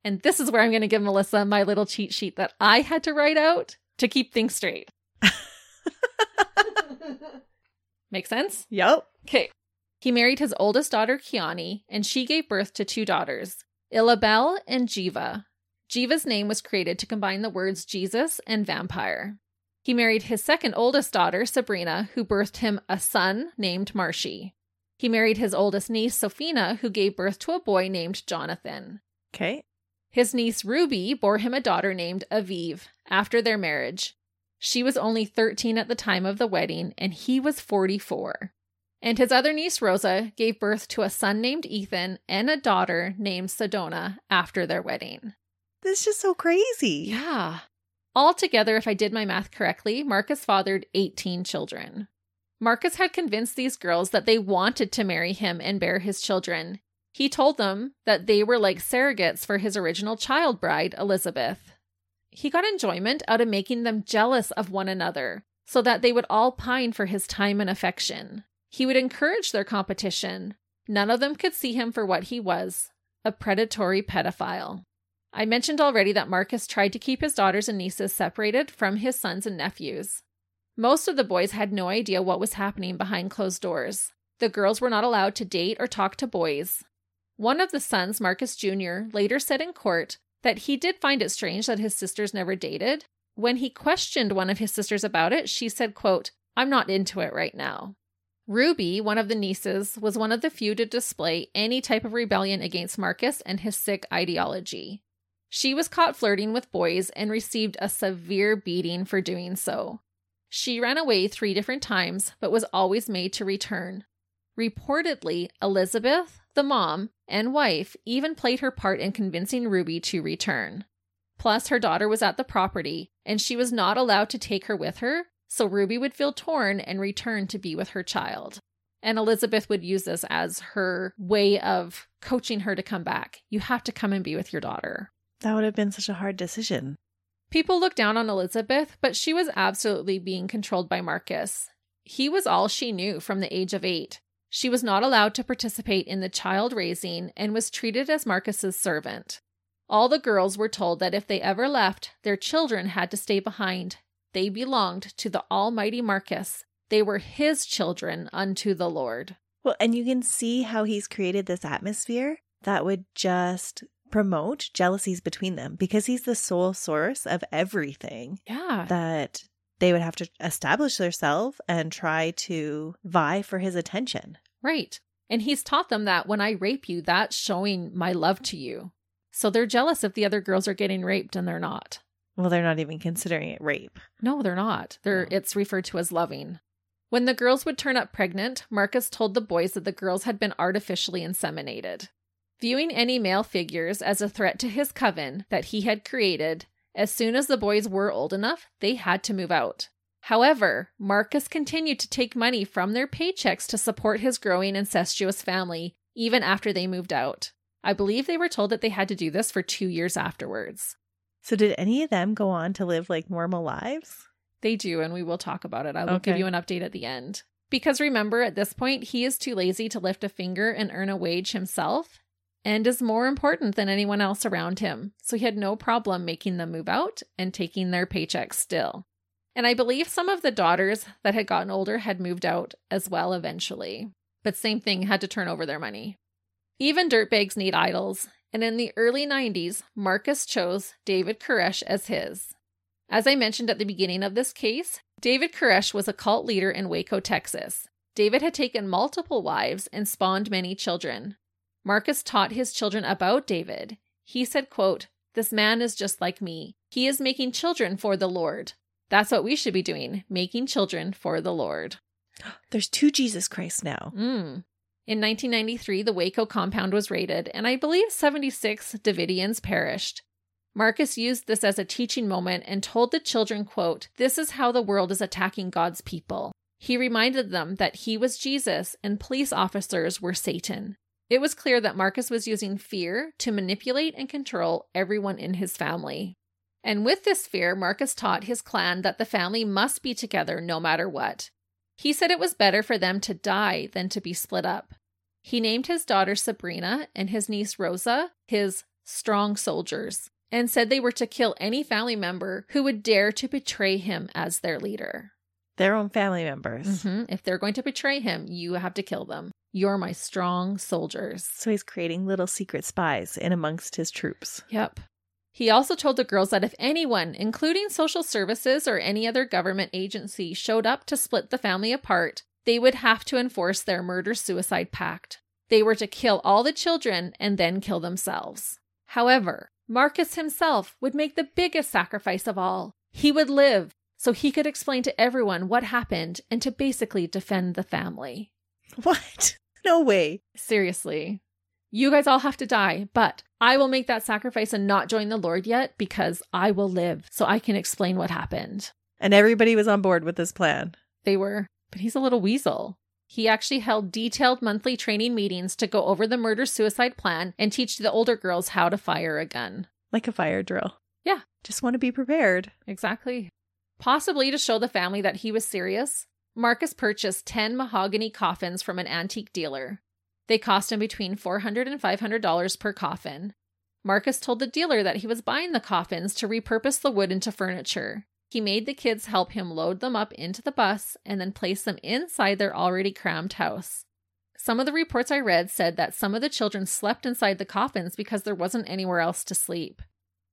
And this is where I'm going to give Melissa my little cheat sheet that I had to write out to keep things straight. Make sense? Yep. Okay. He married his oldest daughter, Kiani, and she gave birth to 2 daughters, Illabelle and Jiva. Jiva's name was created to combine the words Jesus and vampire. He married his second oldest daughter, Sabrina, who birthed him a son named Marshy. He married his oldest niece, Sophina, who gave birth to a boy named Jonathan. Okay. His niece, Ruby, bore him a daughter named Aviv after their marriage. She was only 13 at the time of the wedding, and he was 44. And his other niece, Rosa, gave birth to a son named Ethan and a daughter named Sedona after their wedding. This is just so crazy. Yeah. Altogether, if I did my math correctly, Marcus fathered 18 children. Marcus had convinced these girls that they wanted to marry him and bear his children. He told them that they were like surrogates for his original child bride, Elizabeth. He got enjoyment out of making them jealous of one another so that they would all pine for his time and affection. He would encourage their competition. None of them could see him for what he was, a predatory pedophile. I mentioned already that Marcus tried to keep his daughters and nieces separated from his sons and nephews. Most of the boys had no idea what was happening behind closed doors. The girls were not allowed to date or talk to boys. One of the sons, Marcus Jr., later said in court that he did find it strange that his sisters never dated. When he questioned one of his sisters about it, she said, quote, I'm not into it right now. Ruby, one of the nieces, was one of the few to display any type of rebellion against Marcus and his sick ideology. She was caught flirting with boys and received a severe beating for doing so. She ran away 3 different times, but was always made to return. Reportedly, Elizabeth, the mom, and wife even played her part in convincing Ruby to return. Plus, her daughter was at the property, and she was not allowed to take her with her, so Ruby would feel torn and return to be with her child. And Elizabeth would use this as her way of coaching her to come back. You have to come and be with your daughter. That would have been such a hard decision. People looked down on Elizabeth, but she was absolutely being controlled by Marcus. He was all she knew from the age of 8. She was not allowed to participate in the child raising and was treated as Marcus's servant. All the girls were told that if they ever left, their children had to stay behind. They belonged to the almighty Marcus. They were his children unto the Lord. Well, and you can see how he's created this atmosphere that would just promote jealousies between them, because he's the sole source of everything. Yeah. That they would have to establish themselves and try to vie for his attention. Right. And he's taught them that when I rape you, that's showing my love to you. So they're jealous if the other girls are getting raped and they're not. Well, they're not even considering it rape. No, they're not. It's referred to as loving. When the girls would turn up pregnant, Marcus told the boys that the girls had been artificially inseminated. Viewing any male figures as a threat to his coven that he had created, As soon as the boys were old enough, they had to move out. However, Marcus continued to take money from their paychecks to support his growing incestuous family, even after they moved out. I believe they were told that they had to do this for 2 years afterwards. So did any of them go on to live like normal lives? They do, and we will talk about it. I will give you an update at the end. Because remember, at this point, he is too lazy to lift a finger and earn a wage himself, and is more important than anyone else around him. So he had no problem making them move out and taking their paychecks still. And I believe some of the daughters that had gotten older had moved out as well eventually. But same thing, had to turn over their money. Even dirtbags need idols, and in the early 90s, Marcus chose David Koresh as his. As I mentioned at the beginning of this case, David Koresh was a cult leader in Waco, Texas. David had taken multiple wives and spawned many children. Marcus taught his children about David. He said, quote, "This man is just like me. He is making children for the Lord. That's what we should be doing, making children for the Lord." There's two Jesus Christ now. Mm. In 1993, the Waco compound was raided, and I believe 76 Davidians perished. Marcus used this as a teaching moment and told the children, quote, "This is how the world is attacking God's people." He reminded them that he was Jesus and police officers were Satan. It was clear that Marcus was using fear to manipulate and control everyone in his family. And with this fear, Marcus taught his clan that the family must be together no matter what. He said it was better for them to die than to be split up. He named his daughter Sabrina and his niece Rosa his strong soldiers, and said they were to kill any family member who would dare to betray him as their leader. Their own family members. Mm-hmm. If they're going to betray him, you have to kill them. You're my strong soldiers. So he's creating little secret spies in amongst his troops. Yep. He also told the girls that if anyone, including social services or any other government agency, showed up to split the family apart, they would have to enforce their murder-suicide pact. They were to kill all the children and then kill themselves. However, Marcus himself would make the biggest sacrifice of all. He would live so he could explain to everyone what happened and to basically defend the family. What? No way. Seriously. You guys all have to die, but I will make that sacrifice and not join the Lord yet because I will live so I can explain what happened. And everybody was on board with this plan. They were, but he's a little weasel. He actually held detailed monthly training meetings to go over the murder-suicide plan and teach the older girls how to fire a gun. Like a fire drill. Yeah. Just want to be prepared. Exactly. Possibly to show the family that he was serious, Marcus purchased 10 mahogany coffins from an antique dealer. They cost him between $400 and $500 per coffin. Marcus told the dealer that he was buying the coffins to repurpose the wood into furniture. He made the kids help him load them up into the bus and then place them inside their already crammed house. Some of the reports I read said that some of the children slept inside the coffins because there wasn't anywhere else to sleep.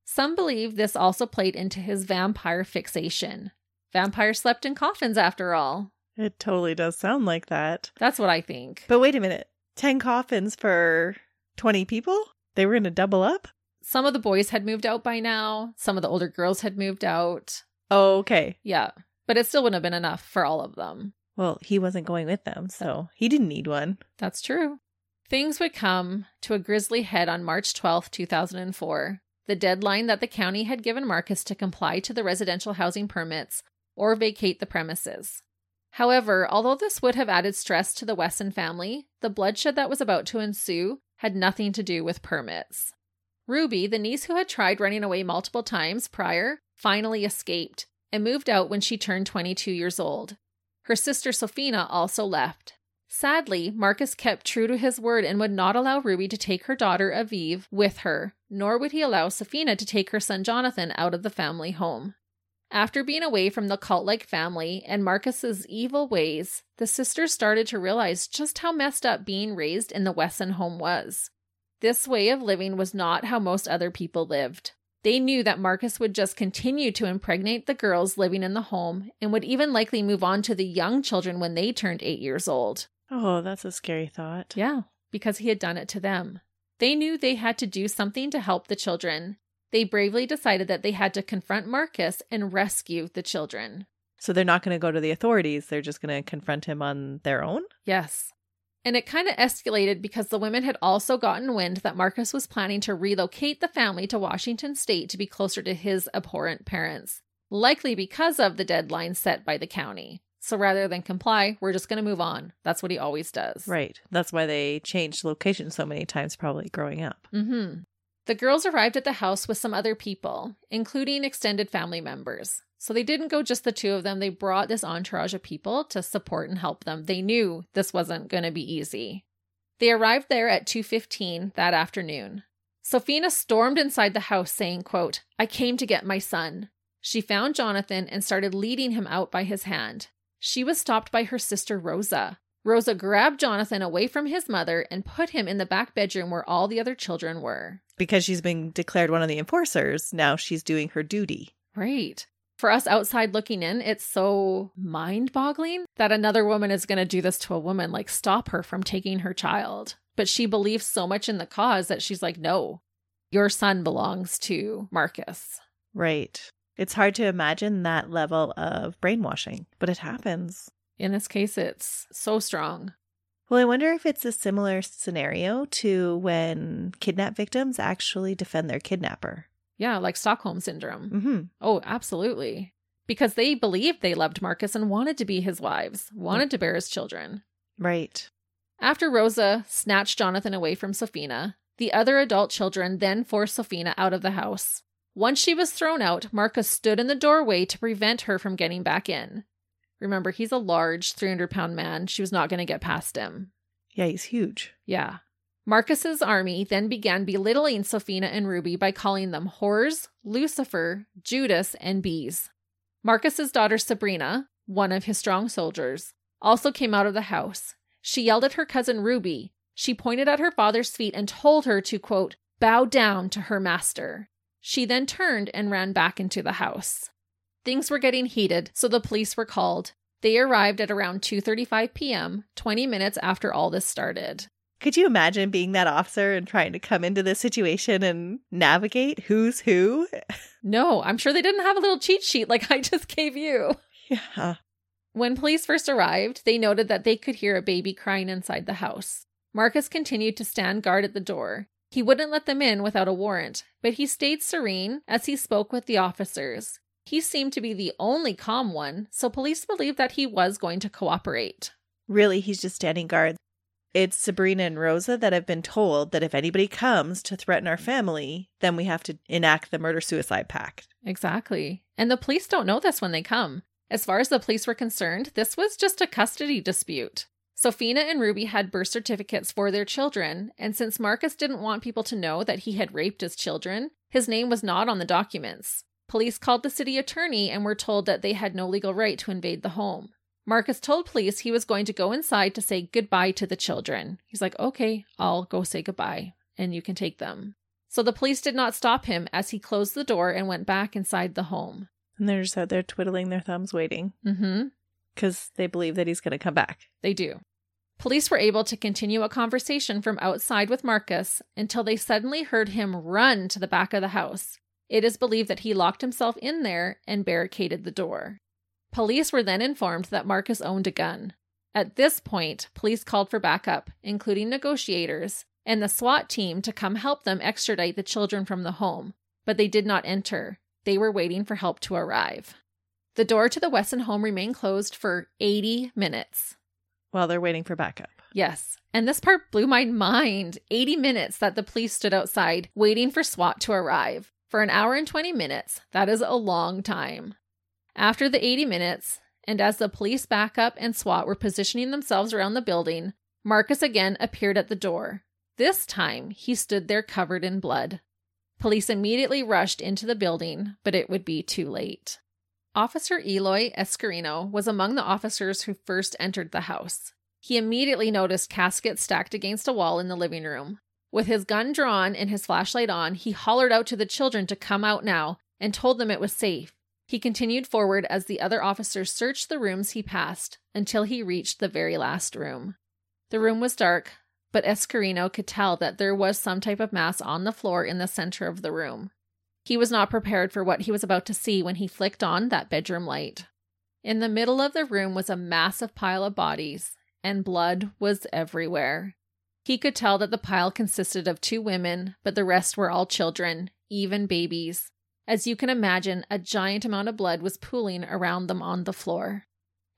Some believe this also played into his vampire fixation. Vampires slept in coffins, after all. It totally does sound like that. That's what I think. But wait a minute. 10 coffins for 20 people? They were going to double up? Some of the boys had moved out by now. Some of the older girls had moved out. Oh, okay. Yeah. But it still wouldn't have been enough for all of them. Well, he wasn't going with them, so he didn't need one. That's true. Things would come to a grisly head on March 12, 2004, the deadline that the county had given Marcus to comply to the residential housing permits or vacate the premises. However, although this would have added stress to the Wesson family, the bloodshed that was about to ensue had nothing to do with permits. Ruby, the niece who had tried running away multiple times prior, finally escaped and moved out when she turned 22 years old. Her sister Sophina also left. Sadly, Marcus kept true to his word and would not allow Ruby to take her daughter Aviv with her, nor would he allow Sophina to take her son Jonathan out of the family home. After being away from the cult-like family and Marcus's evil ways, the sisters started to realize just how messed up being raised in the Wesson home was. This way of living was not how most other people lived. They knew that Marcus would just continue to impregnate the girls living in the home and would even likely move on to the young children when they turned 8 years old. Oh, that's a scary thought. Yeah, because he had done it to them. They knew they had to do something to help the children. They bravely decided that they had to confront Marcus and rescue the children. So they're not going to go to the authorities. They're just going to confront him on their own? Yes. And it kind of escalated because the women had also gotten wind that Marcus was planning to relocate the family to Washington State to be closer to his abhorrent parents, likely because of the deadline set by the county. So rather than comply, we're just going to move on. That's what he always does. Right. That's why they changed location so many times, probably growing up. Mm-hmm. The girls arrived at the house with some other people, including extended family members. So they didn't go just the two of them. They brought this entourage of people to support and help them. They knew this wasn't going to be easy. They arrived there at 2:15 that afternoon. Sophina stormed inside the house saying, quote, "I came to get my son." She found Jonathan and started leading him out by his hand. She was stopped by her sister, Rosa. Rosa grabbed Jonathan away from his mother and put him in the back bedroom where all the other children were. Because she's been declared one of the enforcers, now she's doing her duty. Right. For us outside looking in, it's so mind-boggling that another woman is going to do this to a woman, like stop her from taking her child. But she believes so much in the cause that she's like, no, your son belongs to Marcus. Right. It's hard to imagine that level of brainwashing, but it happens. In this case, it's so strong. Well, I wonder if it's a similar scenario to when kidnap victims actually defend their kidnapper. Yeah, like Stockholm Syndrome. Mm-hmm. Oh, absolutely. Because they believed they loved Marcus and wanted to be his wives, wanted to bear his children. Right. After Rosa snatched Jonathan away from Sophina, the other adult children then forced Sophina out of the house. Once she was thrown out, Marcus stood in the doorway to prevent her from getting back in. Remember, he's a large 300-pound man. She was not going to get past him. Yeah, he's huge. Yeah. Marcus's army then began belittling Sophina and Ruby by calling them whores, Lucifer, Judas, and bees. Marcus's daughter Sabrina, one of his strong soldiers, also came out of the house. She yelled at her cousin Ruby. She pointed at her father's feet and told her to, quote, bow down to her master. She then turned and ran back into the house. Things were getting heated, so the police were called. They arrived at around 2:35 p.m., 20 minutes after all this started. Could you imagine being that officer and trying to come into this situation and navigate who's who? No, I'm sure they didn't have a little cheat sheet like I just gave you. Yeah. When police first arrived, they noted that they could hear a baby crying inside the house. Marcus continued to stand guard at the door. He wouldn't let them in without a warrant, but he stayed serene as he spoke with the officers. He seemed to be the only calm one, so police believed that he was going to cooperate. Really, he's just standing guard. It's Sabrina and Rosa that have been told that if anybody comes to threaten our family, then we have to enact the murder-suicide pact. Exactly. And the police don't know this when they come. As far as the police were concerned, this was just a custody dispute. Sophina and Ruby had birth certificates for their children, and since Marcus didn't want people to know that he had raped his children, his name was not on the documents. Police called the city attorney and were told that they had no legal right to invade the home. Marcus told police he was going to go inside to say goodbye to the children. He's like, okay, I'll go say goodbye and you can take them. So the police did not stop him as he closed the door and went back inside the home. And they're just out there twiddling their thumbs waiting. Mm-hmm. Because they believe that he's going to come back. They do. Police were able to continue a conversation from outside with Marcus until they suddenly heard him run to the back of the house. It is believed that he locked himself in there and barricaded the door. Police were then informed that Marcus owned a gun. At this point, police called for backup, including negotiators, and the SWAT team to come help them extradite the children from the home, but they did not enter. They were waiting for help to arrive. The door to the Wesson home remained closed for 80 minutes. While they're waiting for backup. Yes. And this part blew my mind. 80 minutes that the police stood outside waiting for SWAT to arrive. For an hour and 20 minutes, that is a long time. After the 80 minutes, and as the police backup and SWAT were positioning themselves around the building, Marcus again appeared at the door. This time, he stood there covered in blood. Police immediately rushed into the building, but it would be too late. Officer Eloy Escarino was among the officers who first entered the house. He immediately noticed caskets stacked against a wall in the living room. With his gun drawn and his flashlight on, he hollered out to the children to come out now and told them it was safe. He continued forward as the other officers searched the rooms he passed until he reached the very last room. The room was dark, but Escarino could tell that there was some type of mass on the floor in the center of the room. He was not prepared for what he was about to see when he flicked on that bedroom light. In the middle of the room was a massive pile of bodies, and blood was everywhere. He could tell that the pile consisted of 2 women, but the rest were all children, even babies. As you can imagine, a giant amount of blood was pooling around them on the floor.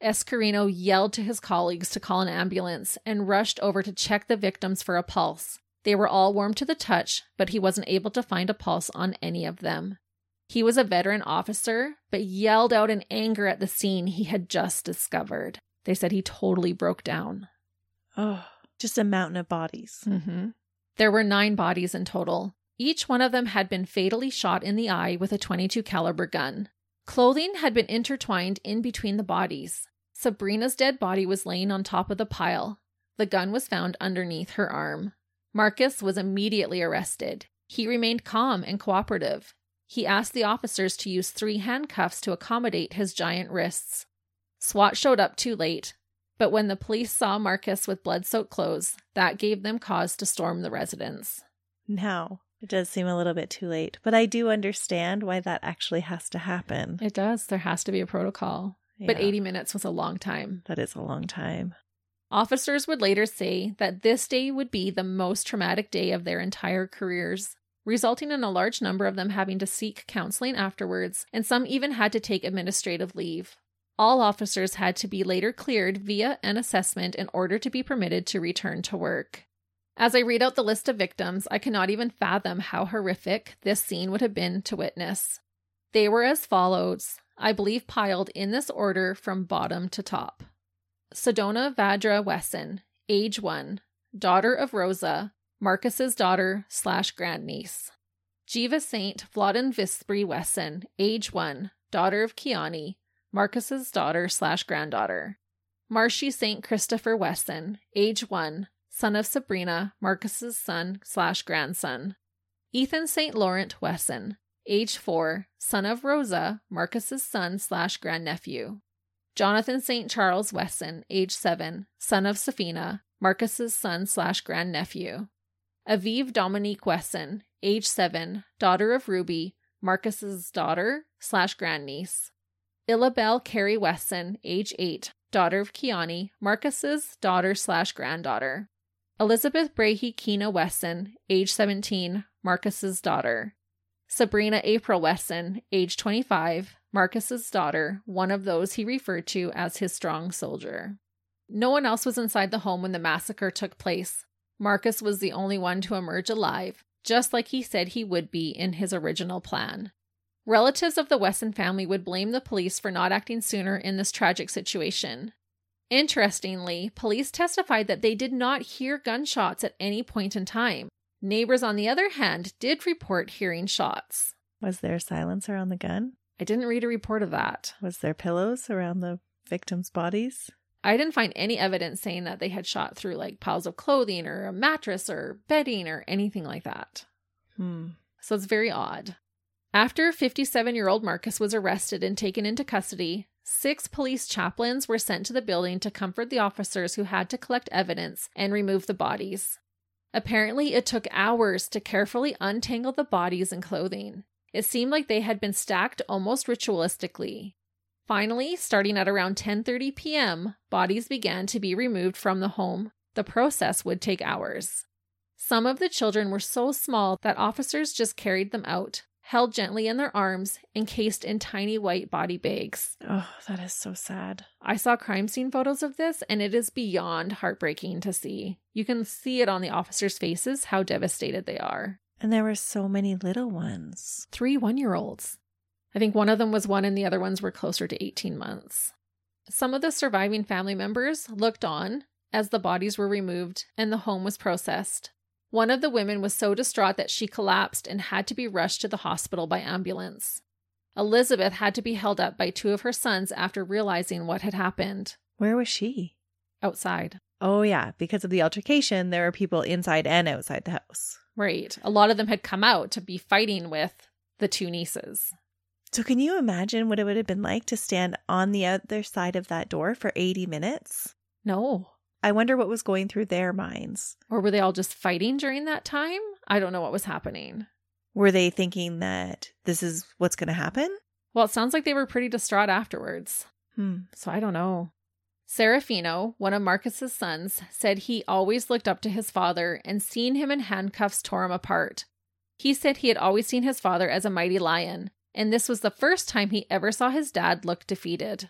Escarino yelled to his colleagues to call an ambulance and rushed over to check the victims for a pulse. They were all warm to the touch, but he wasn't able to find a pulse on any of them. He was a veteran officer, but yelled out in anger at the scene he had just discovered. They said he totally broke down. Oh, just a mountain of bodies. Mm-hmm. There were 9 bodies in total. Each one of them had been fatally shot in the eye with a .22 caliber gun. Clothing had been intertwined in between the bodies. Sabrina's dead body was laying on top of the pile. The gun was found underneath her arm. Marcus was immediately arrested. He remained calm and cooperative. He asked the officers to use 3 handcuffs to accommodate his giant wrists. SWAT showed up too late, but when the police saw Marcus with blood-soaked clothes, that gave them cause to storm the residence. Now, it does seem a little bit too late, but I do understand why that actually has to happen. It does. There has to be a protocol. Yeah. But 80 minutes was a long time. That is a long time. Officers would later say that this day would be the most traumatic day of their entire careers, resulting in a large number of them having to seek counseling afterwards, and some even had to take administrative leave. All officers had to be later cleared via an assessment in order to be permitted to return to work. As I read out the list of victims, I cannot even fathom how horrific this scene would have been to witness. They were as follows, I believe piled in this order from bottom to top. Sedona Vadra Wesson, age 1, daughter of Rosa, Marcus's daughter/grandniece. Jiva St. Vladen Vispree Wesson, age 1, daughter of Kiani, Marcus's daughter/granddaughter. Marshy St. Christopher Wesson, age 1, son of Sabrina, Marcus's son/grandson. Ethan St. Laurent Wesson, age 4, son of Rosa, Marcus's son/grandnephew. Jonathan St. Charles Wesson, age 7, son of Sophina, Marcus's son/grandnephew. Aviv Dominique Wesson, age 7, daughter of Ruby, Marcus's daughter/grandniece. Illabelle Carrie Wesson, age 8, daughter of Kiani, Marcus's daughter/granddaughter. Elizabeth Brahe Kina Wesson, age 17, Marcus's daughter. Sabrina April Wesson, age 25, Marcus's daughter, one of those he referred to as his strong soldier. No one else was inside the home when the massacre took place. Marcus was the only one to emerge alive, just like he said he would be in his original plan. Relatives of the Wesson family would blame the police for not acting sooner in this tragic situation. Interestingly, police testified that they did not hear gunshots at any point in time. Neighbors, on the other hand, did report hearing shots. Was there a silencer on the gun? I didn't read a report of that. Was there pillows around the victims' bodies? I didn't find any evidence saying that they had shot through piles of clothing or a mattress or bedding or anything like that. So it's very odd. After 57-year-old Marcus was arrested and taken into custody, 6 police chaplains were sent to the building to comfort the officers who had to collect evidence and remove the bodies. Apparently, it took hours to carefully untangle the bodies and clothing. It seemed like they had been stacked almost ritualistically. Finally, starting at around 10:30 p.m., bodies began to be removed from the home. The process would take hours. Some of the children were so small that officers just carried them out, held gently in their arms, encased in tiny white body bags. Oh, that is so sad. I saw crime scene photos of this, and it is beyond heartbreaking to see. You can see it on the officers' faces how devastated they are. And there were so many little ones. 3 one-year-olds. I think one of them was 1 and the other ones were closer to 18 months. Some of the surviving family members looked on as the bodies were removed and the home was processed. One of the women was so distraught that she collapsed and had to be rushed to the hospital by ambulance. Elizabeth had to be held up by 2 of her sons after realizing what had happened. Where was she? Outside. Oh yeah, because of the altercation, there were people inside and outside the house. Right. A lot of them had come out to be fighting with the 2 nieces. So can you imagine what it would have been like to stand on the other side of that door for 80 minutes? No. I wonder what was going through their minds. Or were they all just fighting during that time? I don't know what was happening. Were they thinking that this is what's going to happen? Well, it sounds like they were pretty distraught afterwards. So I don't know. Serafino, one of Marcus's sons, said he always looked up to his father and seeing him in handcuffs tore him apart. He said he had always seen his father as a mighty lion, and this was the first time he ever saw his dad look defeated.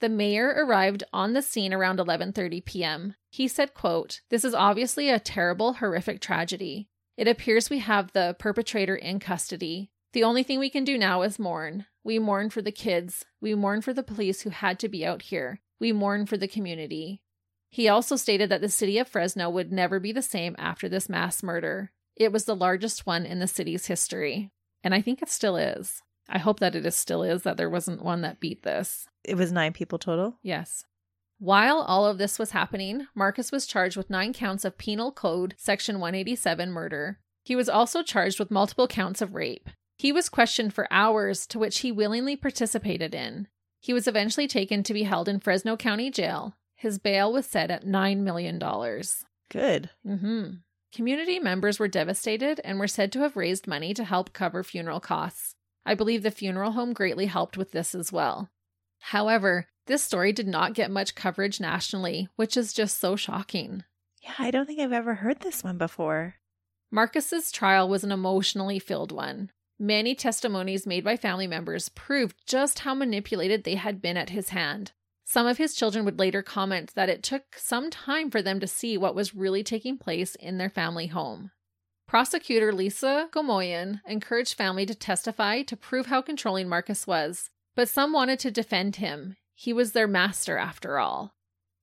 The mayor arrived on the scene around 11:30 p.m. He said, quote, "This is obviously a terrible, horrific tragedy. It appears we have the perpetrator in custody. The only thing we can do now is mourn. We mourn for the kids. We mourn for the police who had to be out here. We mourn for the community." He also stated that the city of Fresno would never be the same after this mass murder. It was the largest one in the city's history. And I think it still is. I hope that it still is, that there wasn't one that beat this. It was 9 people total? Yes. While all of this was happening, Marcus was charged with 9 counts of Penal Code Section 187 murder. He was also charged with multiple counts of rape. He was questioned for hours, to which he willingly participated in. He was eventually taken to be held in Fresno County Jail. His bail was set at $9 million. Good. Community members were devastated and were said to have raised money to help cover funeral costs. I believe the funeral home greatly helped with this as well. However, this story did not get much coverage nationally, which is just so shocking. Yeah, I don't think I've ever heard this one before. Marcus's trial was an emotionally filled one. Many testimonies made by family members proved just how manipulated they had been at his hand. Some of his children would later comment that it took some time for them to see what was really taking place in their family home. Prosecutor Lisa Gamoyan encouraged family to testify to prove how controlling Marcus was, but some wanted to defend him. He was their master, after all.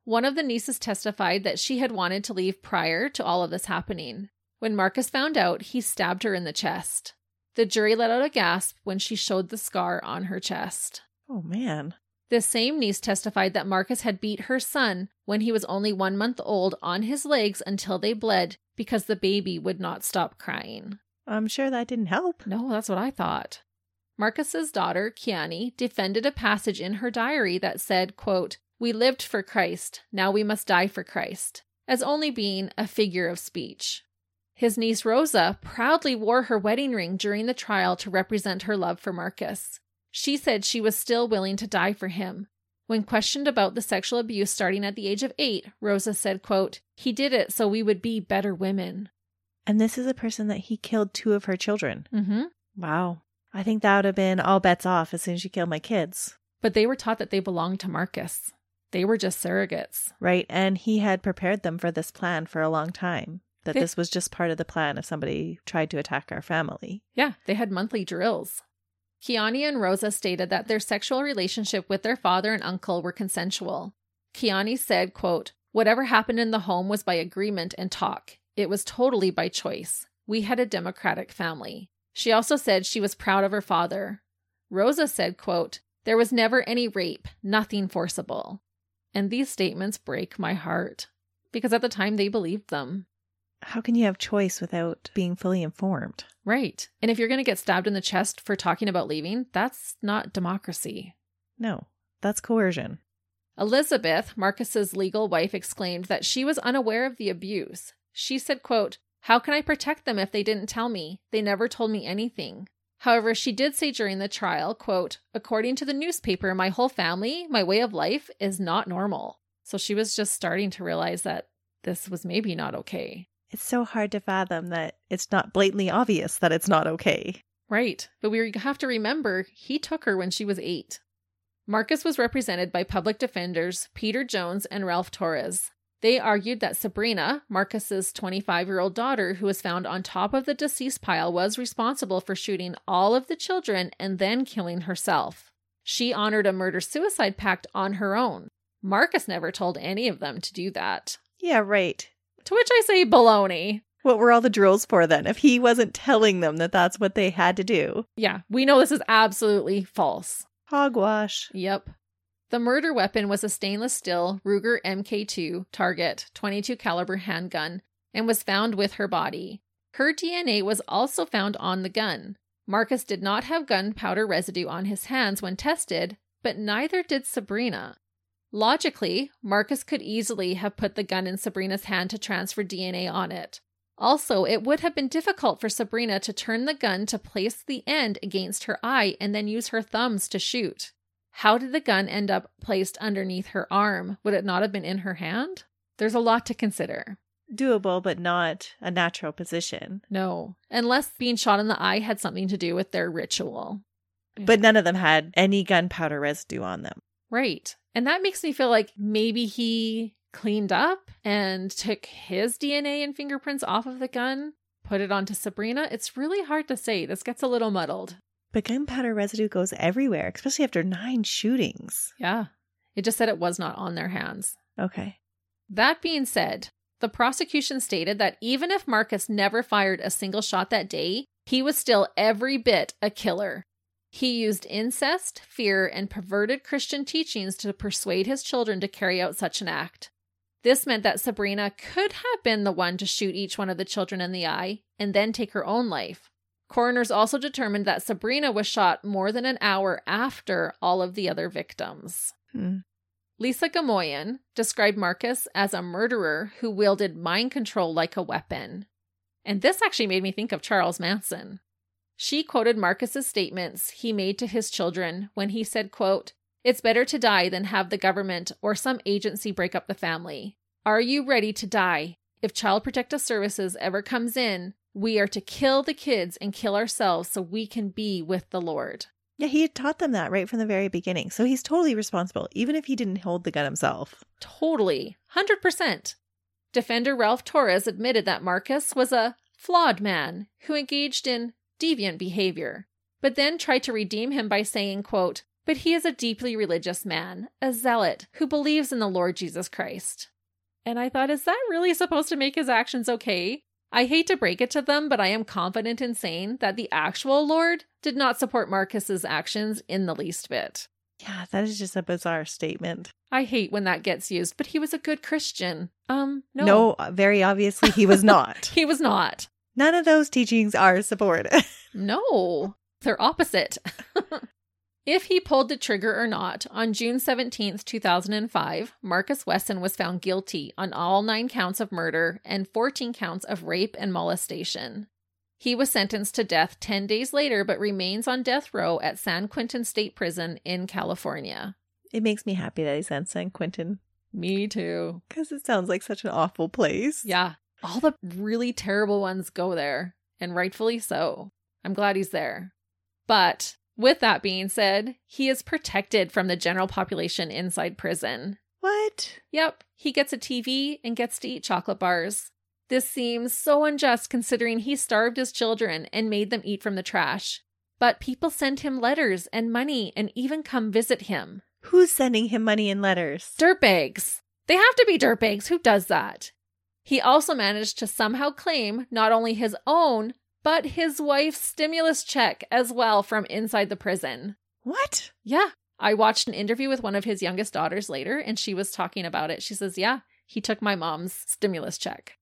One of the nieces testified that she had wanted to leave prior to all of this happening. When Marcus found out, he stabbed her in the chest. The jury let out a gasp when she showed the scar on her chest. Oh, man. The same niece testified that Marcus had beat her son when he was only 1 month old on his legs until they bled because the baby would not stop crying. I'm sure that didn't help. No, that's what I thought. Marcus's daughter, Kiani, defended a passage in her diary that said, quote, "We lived for Christ. Now we must die for Christ," as only being a figure of speech. His niece Rosa proudly wore her wedding ring during the trial to represent her love for Marcus. She said she was still willing to die for him. When questioned about the sexual abuse starting at the age of 8, Rosa said, quote, "He did it so we would be better women." And this is a person that he killed 2 of her children. Wow. I think that would have been all bets off as soon as you killed my kids. But they were taught that they belonged to Marcus. They were just surrogates. Right, and he had prepared them for this plan for a long time. That this was just part of the plan if somebody tried to attack our family. Yeah, they had monthly drills. Kiani and Rosa stated that their sexual relationship with their father and uncle were consensual. Kiani said, quote, "Whatever happened in the home was by agreement and talk. It was totally by choice. We had a democratic family." She also said she was proud of her father. Rosa said, quote, "There was never any rape, nothing forcible." And these statements break my heart because at the time they believed them. How can you have choice without being fully informed? Right. And if you're going to get stabbed in the chest for talking about leaving, that's not democracy. No, that's coercion. Elizabeth, Marcus's legal wife, exclaimed that she was unaware of the abuse. She said, quote, "How can I protect them if they didn't tell me? They never told me anything." However, she did say during the trial, quote, "According to the newspaper, my whole family, my way of life is not normal." So she was just starting to realize that this was maybe not okay. It's so hard to fathom that it's not blatantly obvious that it's not okay. Right. But we have to remember, he took her when she was 8. Marcus was represented by public defenders Peter Jones and Ralph Torres. They argued that Sabrina, Marcus's 25-year-old daughter, who was found on top of the deceased pile, was responsible for shooting all of the children and then killing herself. She honored a murder-suicide pact on her own. Marcus never told any of them to do that. Yeah, right. To which I say baloney. What were all the drills for then if he wasn't telling them that that's what they had to do? Yeah, we know this is absolutely false. Hogwash. Yep. The murder weapon was a stainless steel Ruger MK2 target 22 caliber handgun and was found with her body. Her DNA was also found on the gun. Marcus did not have gunpowder residue on his hands when tested, but neither did Sabrina. Logically, Marcus could easily have put the gun in Sabrina's hand to transfer DNA on it. Also, it would have been difficult for Sabrina to turn the gun to place the end against her eye and then use her thumbs to shoot. How did the gun end up placed underneath her arm? Would it not have been in her hand? There's a lot to consider. Doable, but not a natural position. No. Unless being shot in the eye had something to do with their ritual. But none of them had any gunpowder residue on them. Right. And that makes me feel like maybe he cleaned up and took his DNA and fingerprints off of the gun, put it onto Sabrina. It's really hard to say. This gets a little muddled. But gunpowder residue goes everywhere, especially after 9 shootings. Yeah. It just said it was not on their hands. Okay. That being said, the prosecution stated that even if Marcus never fired a single shot that day, he was still every bit a killer. He used incest, fear, and perverted Christian teachings to persuade his children to carry out such an act. This meant that Sabrina could have been the one to shoot each one of the children in the eye and then take her own life. Coroners also determined that Sabrina was shot more than an hour after all of the other victims. Lisa Gamoyan described Marcus as a murderer who wielded mind control like a weapon. And this actually made me think of Charles Manson. She quoted Marcus's statements he made to his children when he said, quote, "It's better to die than have the government or some agency break up the family. Are you ready to die? If Child Protective Services ever comes in, we are to kill the kids and kill ourselves so we can be with the Lord." Yeah, he had taught them that right from the very beginning. So he's totally responsible, even if he didn't hold the gun himself. Totally. 100%. Defender Ralph Torres admitted that Marcus was a flawed man who engaged in deviant behavior, but then tried to redeem him by saying, quote, "But he is a deeply religious man, a zealot who believes in the Lord Jesus Christ." And I thought, is that really supposed to make his actions okay? I hate to break it to them, but I am confident in saying that the actual Lord did not support Marcus's actions in the least bit. Yeah, that is just a bizarre statement. I hate when that gets used, but he was a good Christian. No. No, very obviously he was not. He was not. None of those teachings are supported. No, they're opposite. If he pulled the trigger or not, on June 17th, 2005, Marcus Wesson was found guilty on all 9 counts of murder and 14 counts of rape and molestation. He was sentenced to death 10 days later, but remains on death row at San Quentin State Prison in California. It makes me happy that he's at San Quentin. Me too. Because it sounds like such an awful place. Yeah. All the really terrible ones go there, and rightfully so. I'm glad he's there. But with that being said, he is protected from the general population inside prison. What? Yep. He gets a TV and gets to eat chocolate bars. This seems so unjust considering he starved his children and made them eat from the trash. But people send him letters and money and even come visit him. Who's sending him money and letters? Dirtbags. They have to be dirtbags. Who does that? He also managed to somehow claim not only his own, but his wife's stimulus check as well from inside the prison. What? Yeah. I watched an interview with one of his youngest daughters later, and she was talking about it. She says, yeah, he took my mom's stimulus check.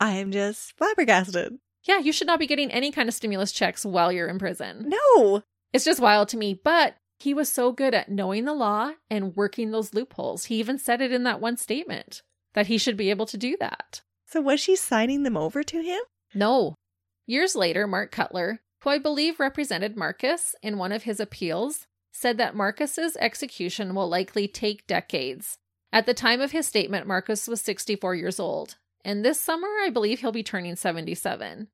I am just flabbergasted. Yeah, you should not be getting any kind of stimulus checks while you're in prison. No. It's just wild to me, but he was so good at knowing the law and working those loopholes. He even said it in that one statement that he should be able to do that. So was she signing them over to him? No. Years later, Mark Cutler, who I believe represented Marcus in one of his appeals, said that Marcus's execution will likely take decades. At the time of his statement, Marcus was 64 years old, and this summer I believe he'll be turning 77.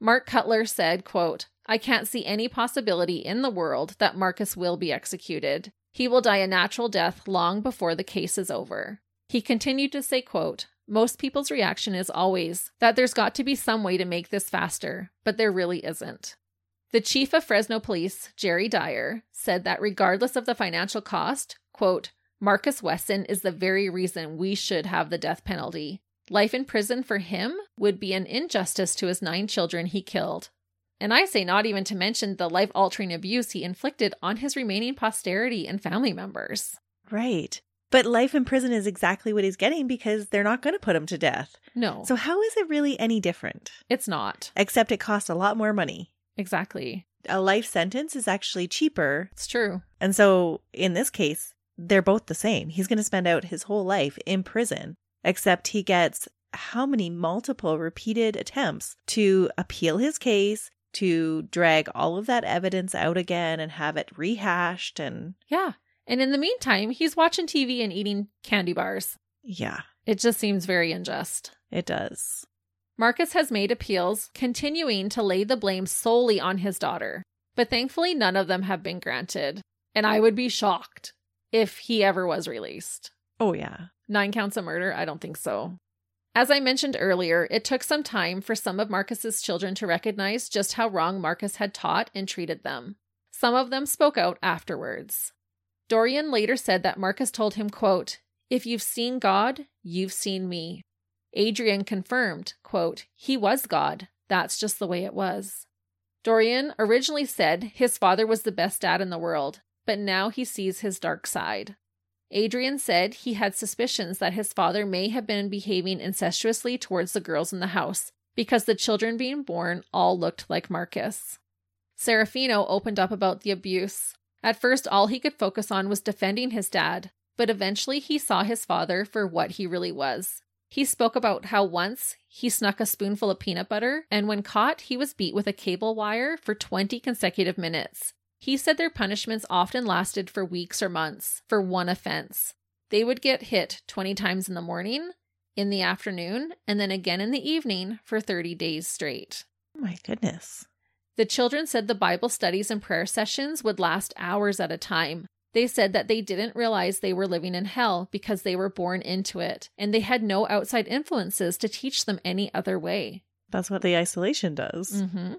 Mark Cutler said, quote, "I can't see any possibility in the world that Marcus will be executed. He will die a natural death long before the case is over." He continued to say, quote, "Most people's reaction is always that there's got to be some way to make this faster, but there really isn't." The chief of Fresno Police, Jerry Dyer, said that regardless of the financial cost, quote, "Marcus Wesson is the very reason we should have the death penalty. Life in prison for him would be an injustice to his 9 children he killed. And I say not even to mention the life-altering abuse he inflicted on his remaining posterity and family members." Right. But life in prison is exactly what he's getting because they're not going to put him to death. No. So how is it really any different? It's not. Except it costs a lot more money. Exactly. A life sentence is actually cheaper. It's true. And so in this case, they're both the same. He's going to spend out his whole life in prison, except he gets how many multiple repeated attempts to appeal his case, to drag all of that evidence out again and have it rehashed and... Yeah. And in the meantime, he's watching TV and eating candy bars. Yeah. It just seems very unjust. It does. Marcus has made appeals, continuing to lay the blame solely on his daughter. But thankfully, none of them have been granted. And I would be shocked if he ever was released. Oh, yeah. 9 counts of murder? I don't think so. As I mentioned earlier, it took some time for some of Marcus's children to recognize just how wrong Marcus had taught and treated them. Some of them spoke out afterwards. Dorian later said that Marcus told him, quote, "If you've seen God, you've seen me." Adrian confirmed, quote, "He was God. That's just the way it was." Dorian originally said his father was the best dad in the world, but now he sees his dark side. Adrian said he had suspicions that his father may have been behaving incestuously towards the girls in the house, because the children being born all looked like Marcus. Serafino opened up about the abuse. At first, all he could focus on was defending his dad, but eventually he saw his father for what he really was. He spoke about how once he snuck a spoonful of peanut butter, and when caught, he was beat with a cable wire for 20 consecutive minutes. He said their punishments often lasted for weeks or months for one offense. They would get hit 20 times in the morning, in the afternoon, and then again in the evening for 30 days straight. Oh my goodness. The children said the Bible studies and prayer sessions would last hours at a time. They said that they didn't realize they were living in hell because they were born into it, and they had no outside influences to teach them any other way. That's what the isolation does. Mm-hmm.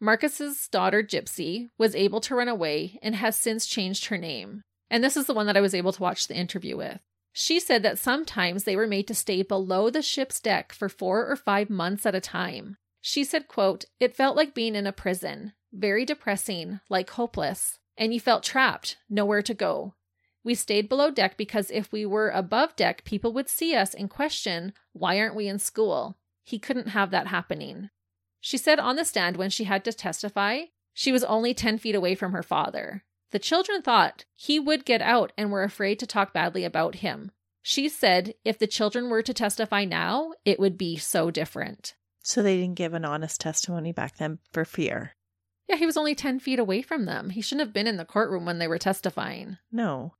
Marcus's daughter, Gypsy, was able to run away and has since changed her name. And this is the one that I was able to watch the interview with. She said that sometimes they were made to stay below the ship's deck for 4 or 5 months at a time. She said, quote, "It felt like being in a prison, very depressing, like hopeless, and you felt trapped, nowhere to go. We stayed below deck because if we were above deck, people would see us and question, why aren't we in school? He couldn't have that happening." She said on the stand when she had to testify, she was only 10 feet away from her father. The children thought he would get out and were afraid to talk badly about him. She said if the children were to testify now, it would be so different. So they didn't give an honest testimony back then for fear. Yeah, he was only 10 feet away from them. He shouldn't have been in the courtroom when they were testifying. No.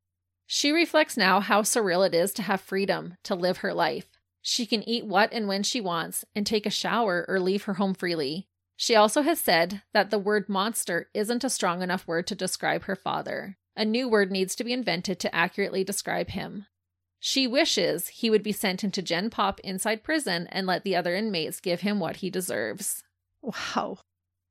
She reflects now how surreal it is to have freedom to live her life. She can eat what and when she wants and take a shower or leave her home freely. She also has said that the word monster isn't a strong enough word to describe her father. A new word needs to be invented to accurately describe him. She wishes he would be sent into Gen Pop inside prison and let the other inmates give him what he deserves. Wow.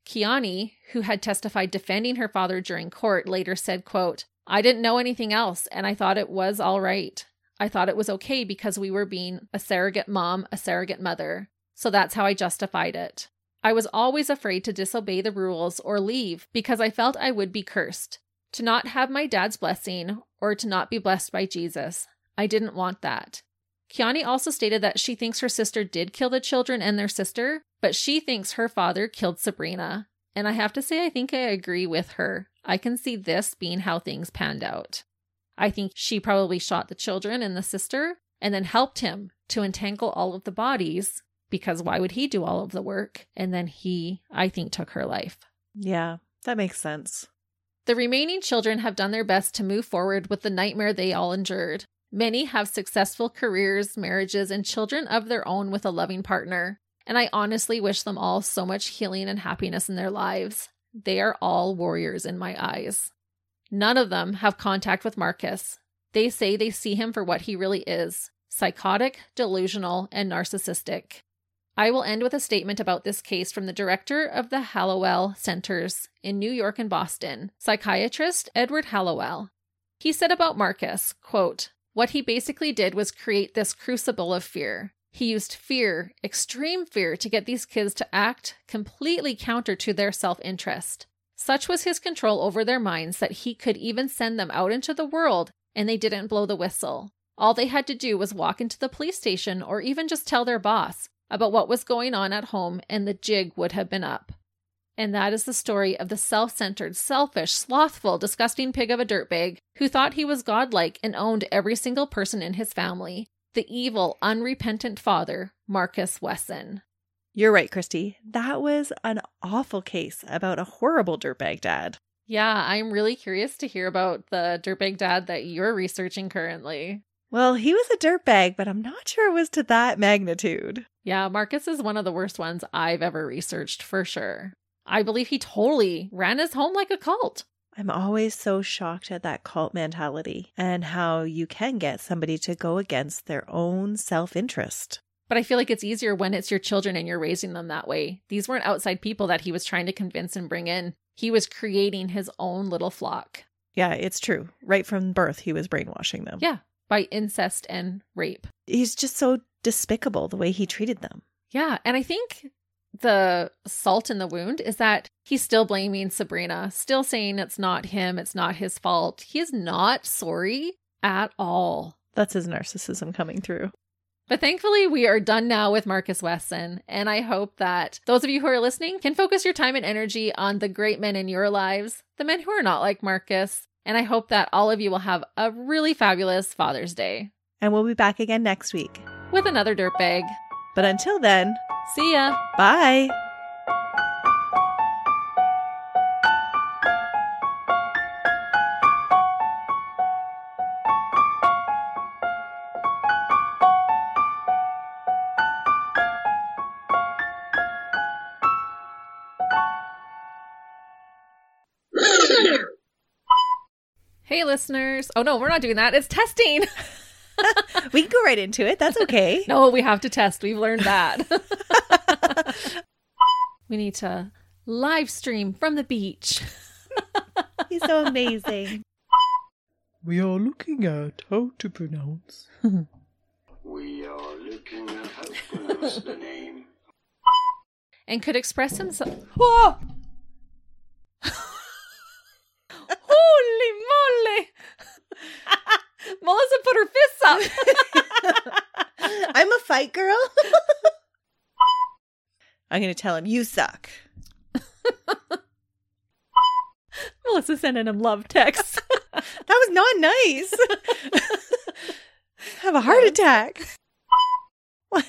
Kiani, who had testified defending her father during court, later said, quote, "I didn't know anything else and I thought it was all right. I thought it was okay because we were being a surrogate mom, a surrogate mother. So that's how I justified it. I was always afraid to disobey the rules or leave because I felt I would be cursed. To not have my dad's blessing or to not be blessed by Jesus. I didn't want that." Kiani also stated that she thinks her sister did kill the children and their sister, but she thinks her father killed Sabrina. And I have to say, I think I agree with her. I can see this being how things panned out. I think she probably shot the children and the sister and then helped him to entangle all of the bodies, because why would he do all of the work? And then he, I think, took her life. Yeah, that makes sense. The remaining children have done their best to move forward with the nightmare they all endured. Many have successful careers, marriages, and children of their own with a loving partner. And I honestly wish them all so much healing and happiness in their lives. They are all warriors in my eyes. None of them have contact with Marcus. They say they see him for what he really is, psychotic, delusional, and narcissistic. I will end with a statement about this case from the director of the Hallowell Centers in New York and Boston, psychiatrist Edward Hallowell. He said about Marcus, quote, "What he basically did was create this crucible of fear. He used fear, extreme fear, to get these kids to act completely counter to their self-interest. Such was his control over their minds that he could even send them out into the world and they didn't blow the whistle. All they had to do was walk into the police station or even just tell their boss about what was going on at home and the jig would have been up." And that is the story of the self-centered, selfish, slothful, disgusting pig of a dirtbag who thought he was godlike and owned every single person in his family, the evil, unrepentant father, Marcus Wesson. You're right, Christy. That was an awful case about a horrible dirtbag dad. Yeah, I'm really curious to hear about the dirtbag dad that you're researching currently. Well, he was a dirtbag, but I'm not sure it was to that magnitude. Yeah, Marcus is one of the worst ones I've ever researched, for sure. I believe he totally ran his home like a cult. I'm always so shocked at that cult mentality and how you can get somebody to go against their own self-interest. But I feel like it's easier when it's your children and you're raising them that way. These weren't outside people that he was trying to convince and bring in. He was creating his own little flock. Yeah, it's true. Right from birth, he was brainwashing them. Yeah, by incest and rape. He's just so despicable the way he treated them. Yeah, and I think the salt in the wound is that he's still blaming Sabrina, still saying it's not him, it's not his fault. He is not sorry at all. That's his narcissism coming through. But thankfully, we are done now with Marcus Wesson, and I hope that those of you who are listening can focus your time and energy on the great men in your lives, the men who are not like Marcus, and I hope that all of you will have a really fabulous Father's Day. And we'll be back again next week with another dirtbag. But until then, see ya. Bye. Hey, listeners. Oh, no, we're not doing that. It's testing. We can go right into it. That's okay. No, we have to test. We've learned that. We need to live stream from the beach. He's so amazing. We are looking at how to pronounce. We are looking at how to pronounce the name. And could express himself. Whoa! Holy moly! Melissa put her fists up. I'm a fight girl. I'm going to tell him, you suck. Melissa's sending him love texts. That was not nice. Have a heart attack.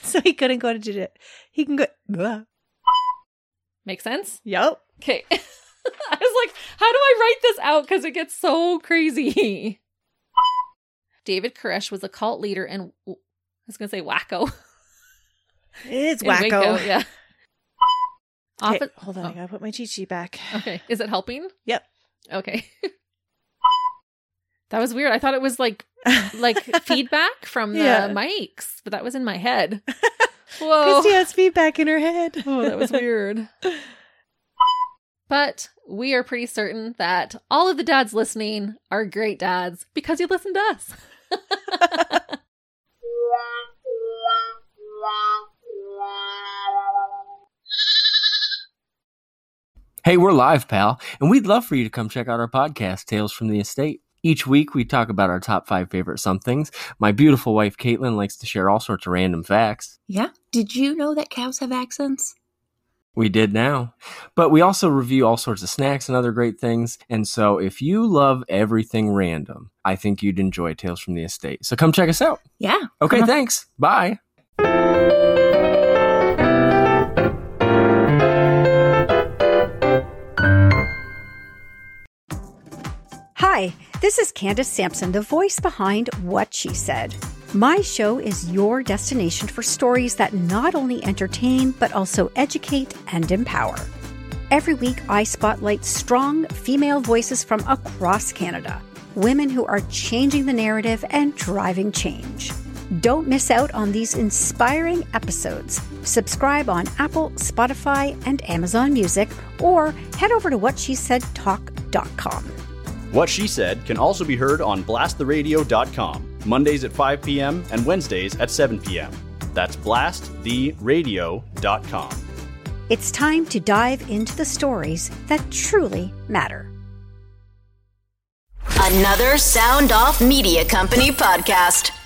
So he couldn't go to jiu-jitsu. He can go. Make sense? Yep. Okay. I was like, how do I write this out? Because it gets so crazy. David Koresh was a cult leader in, I was going to say Waco. It is Waco. Waco, yeah. Hold on, I got to put my cheat sheet back. Okay. Is it helping? Yep. Okay. That was weird. I thought it was like feedback from the mics, but that was in my head. Whoa. Christy has feedback in her head. Oh, that was weird. But we are pretty certain that all of the dads listening are great dads because you listened to us. Hey, we're live, pal, and we'd love for you to come check out our podcast, Tales from the Estate. Each week, we talk about our top 5 favorite somethings. My beautiful wife, Caitlin, likes to share all sorts of random facts. Yeah. Did you know that cows have accents? We did now, but we also review all sorts of snacks and other great things. And so if you love everything random, I think you'd enjoy Tales from the Estate. So come check us out. Yeah. Okay, thanks. Bye. Hi, this is Candace Sampson, the voice behind What She Said. My show is your destination for stories that not only entertain, but also educate and empower. Every week, I spotlight strong female voices from across Canada, women who are changing the narrative and driving change. Don't miss out on these inspiring episodes. Subscribe on Apple, Spotify, and Amazon Music, or head over to whatshesaidtalk.com. What She Said can also be heard on blasttheradio.com. Mondays at 5 p.m. and Wednesdays at 7 p.m. That's blasttheradio.com. It's time to dive into the stories that truly matter. Another Sound Off Media Company podcast.